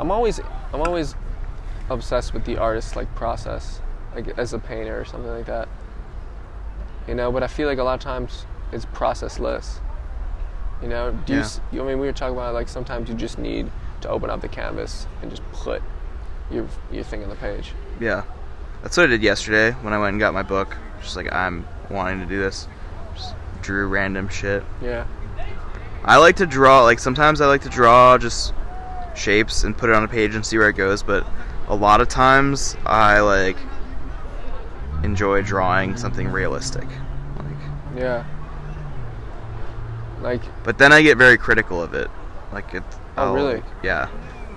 I'm always obsessed with the artist's, like, process. Like as a painter or something like that, you know. But I feel like a lot of times it's processless. You know, I mean, we were talking about like sometimes you just need to open up the canvas and just put your thing on the page. Yeah, that's what I did yesterday when I went and got my book. Just like I'm wanting to do this, just drew random shit. Yeah. I like to draw, like, sometimes I like to draw just shapes and put it on a page and see where it goes, but a lot of times I, like, enjoy drawing something realistic. Like, yeah. Like... But then I get very critical of it. Like, it's... Oh, really? Yeah.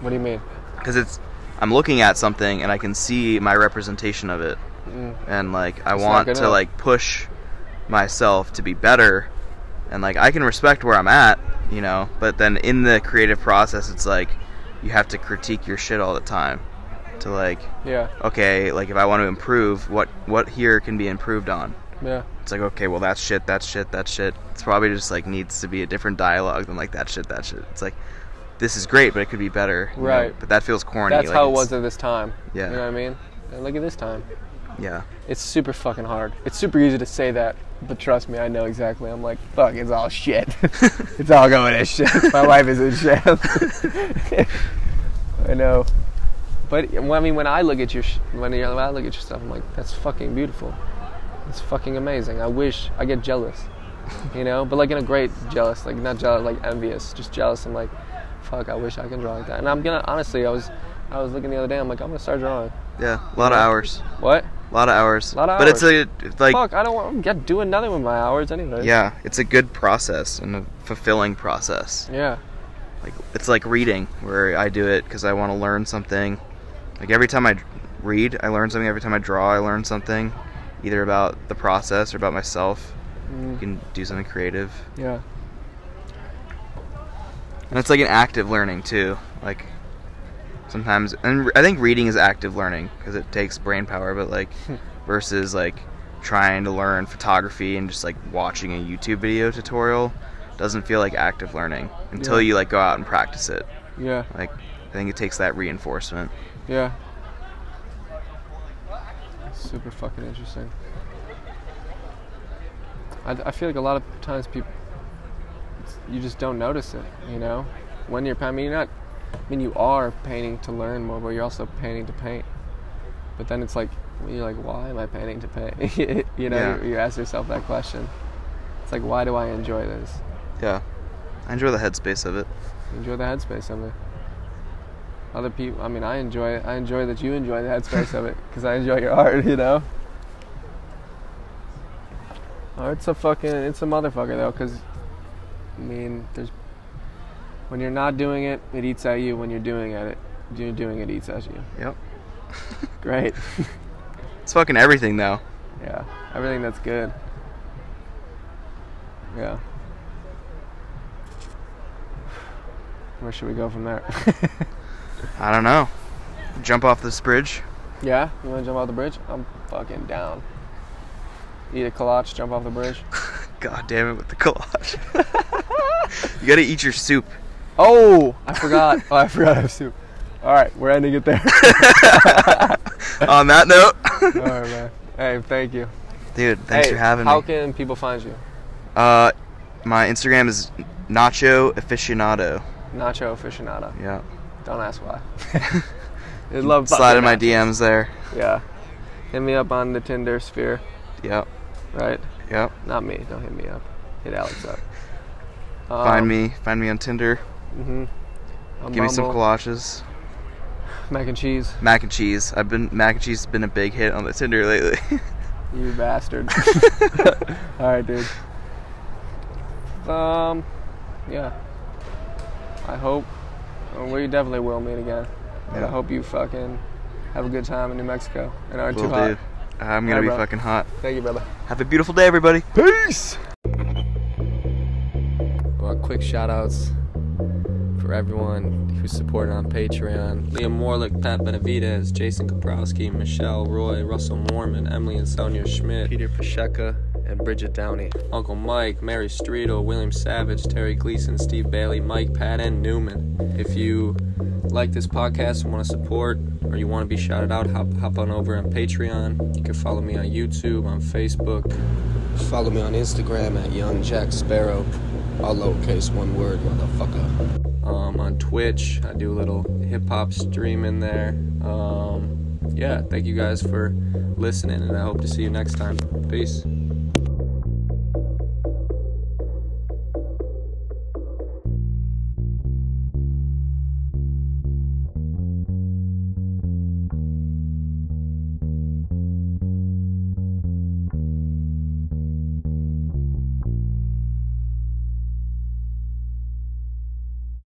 What do you mean? Because it's... I'm looking at something and I can see my representation of it. Mm. And, like, I want to, like, push myself to be better. And, like, I can respect where I'm at, you know, but then in the creative process, it's, like, you have to critique your shit all the time to, like, yeah, okay, like, if I want to improve, what here can be improved on? Yeah. It's like, okay, well, that shit. It's probably just, like, needs to be a different dialogue than, like, that shit. It's like, this is great, but it could be better. Right. Know? But that feels corny. That's like, how it was at this time. Yeah. You know what I mean? And look at this time. Yeah. It's super fucking hard. It's super easy to say that. But trust me, I know exactly. I'm like, fuck, it's all shit. It's all going as shit. My life is in shit. I know. But, I mean, when I look at your stuff, I'm like, that's fucking beautiful. It's fucking amazing. I get jealous, you know? But, like, in a great jealous, like, not jealous, like, envious. Just jealous. I'm like, fuck, I wish I can draw like that. And I'm gonna, honestly, I was looking the other day. I'm like, I'm gonna start drawing. Yeah, a lot of hours. What? A lot of hours. But it's like... Fuck, I don't want to do another with my hours anyway. Yeah, it's a good process and a fulfilling process. Yeah. Like, it's like reading, where I do it because I want to learn something. Like, every time I read, I learn something. Every time I draw, I learn something. Either about the process or about myself. Mm. You can do something creative. Yeah. And it's like an active learning, too. Like... Sometimes, and I think reading is active learning because it takes brain power, but like versus like trying to learn photography and just like watching a YouTube video tutorial doesn't feel like active learning until you like go out and practice it. Yeah. Like I think it takes that reinforcement. Yeah. Super fucking interesting. I feel like a lot of times people, you just don't notice it, you know, when you're, I mean, you're not. I mean, you are painting to learn more, but you're also painting to paint. But then it's like, you're like, why am I painting to paint? You know, yeah. You ask yourself that question. It's like, why do I enjoy this? Yeah. I enjoy the headspace of it. Enjoy the headspace of it. Other people, I mean, I enjoy it. I enjoy that you enjoy the headspace of it, because I enjoy your art, you know? Art's a fucking, it's a motherfucker, though, because, I mean, there's... When you're not doing it, it eats at you. When you're doing it, eats at you. Yep. Great. It's fucking everything, though. Yeah, everything that's good. Yeah. Where should we go from there? I don't know. Jump off this bridge. Yeah, you want to jump off the bridge? I'm fucking down. Eat a kolache, jump off the bridge. God damn it with the kolache. You gotta eat your soup. Oh, I forgot I have soup. All right, we're ending it there. On that note. All right, man. Hey, thank you. Dude, thanks for having me. How can people find you? My Instagram is Nacho Aficionado. Nacho Aficionado. Yeah. Don't ask why. Slide in my DMs there. Yeah. Hit me up on the Tinder sphere. Yep. Right? Yep. Not me. Don't hit me up. Hit Alex up. Find me on Tinder. Mhm. Give me some collages. Mac and cheese. Mac and cheese has been a big hit on the Tinder lately. You bastard. All right, dude. Yeah. I hope we definitely will meet again. Yeah. And I hope you fucking have a good time in New Mexico and aren't too hot. I'm gonna be fucking hot. Thank you, brother. Have a beautiful day, everybody. Peace. Quick shout outs for everyone who's supported on Patreon: Liam Warlick, Pat Benavidez, Jason Kaprowski, Michelle Roy, Russell Mormon, Emily and Sonia Schmidt, Peter Pasheka, and Bridget Downey, Uncle Mike, Mary Streetel, William Savage, Terry Gleason, Steve Bailey, Mike, Pat, and Newman. If you like this podcast and want to support, or you want to be shouted out, hop on over on Patreon. You can follow me on YouTube, on Facebook. Follow me on Instagram at Young Jack Sparrow. All lowercase, one word, motherfucker. On Twitch, I do a little hip-hop stream in there. Yeah, thank you guys for listening, and I hope to see you next time. Peace.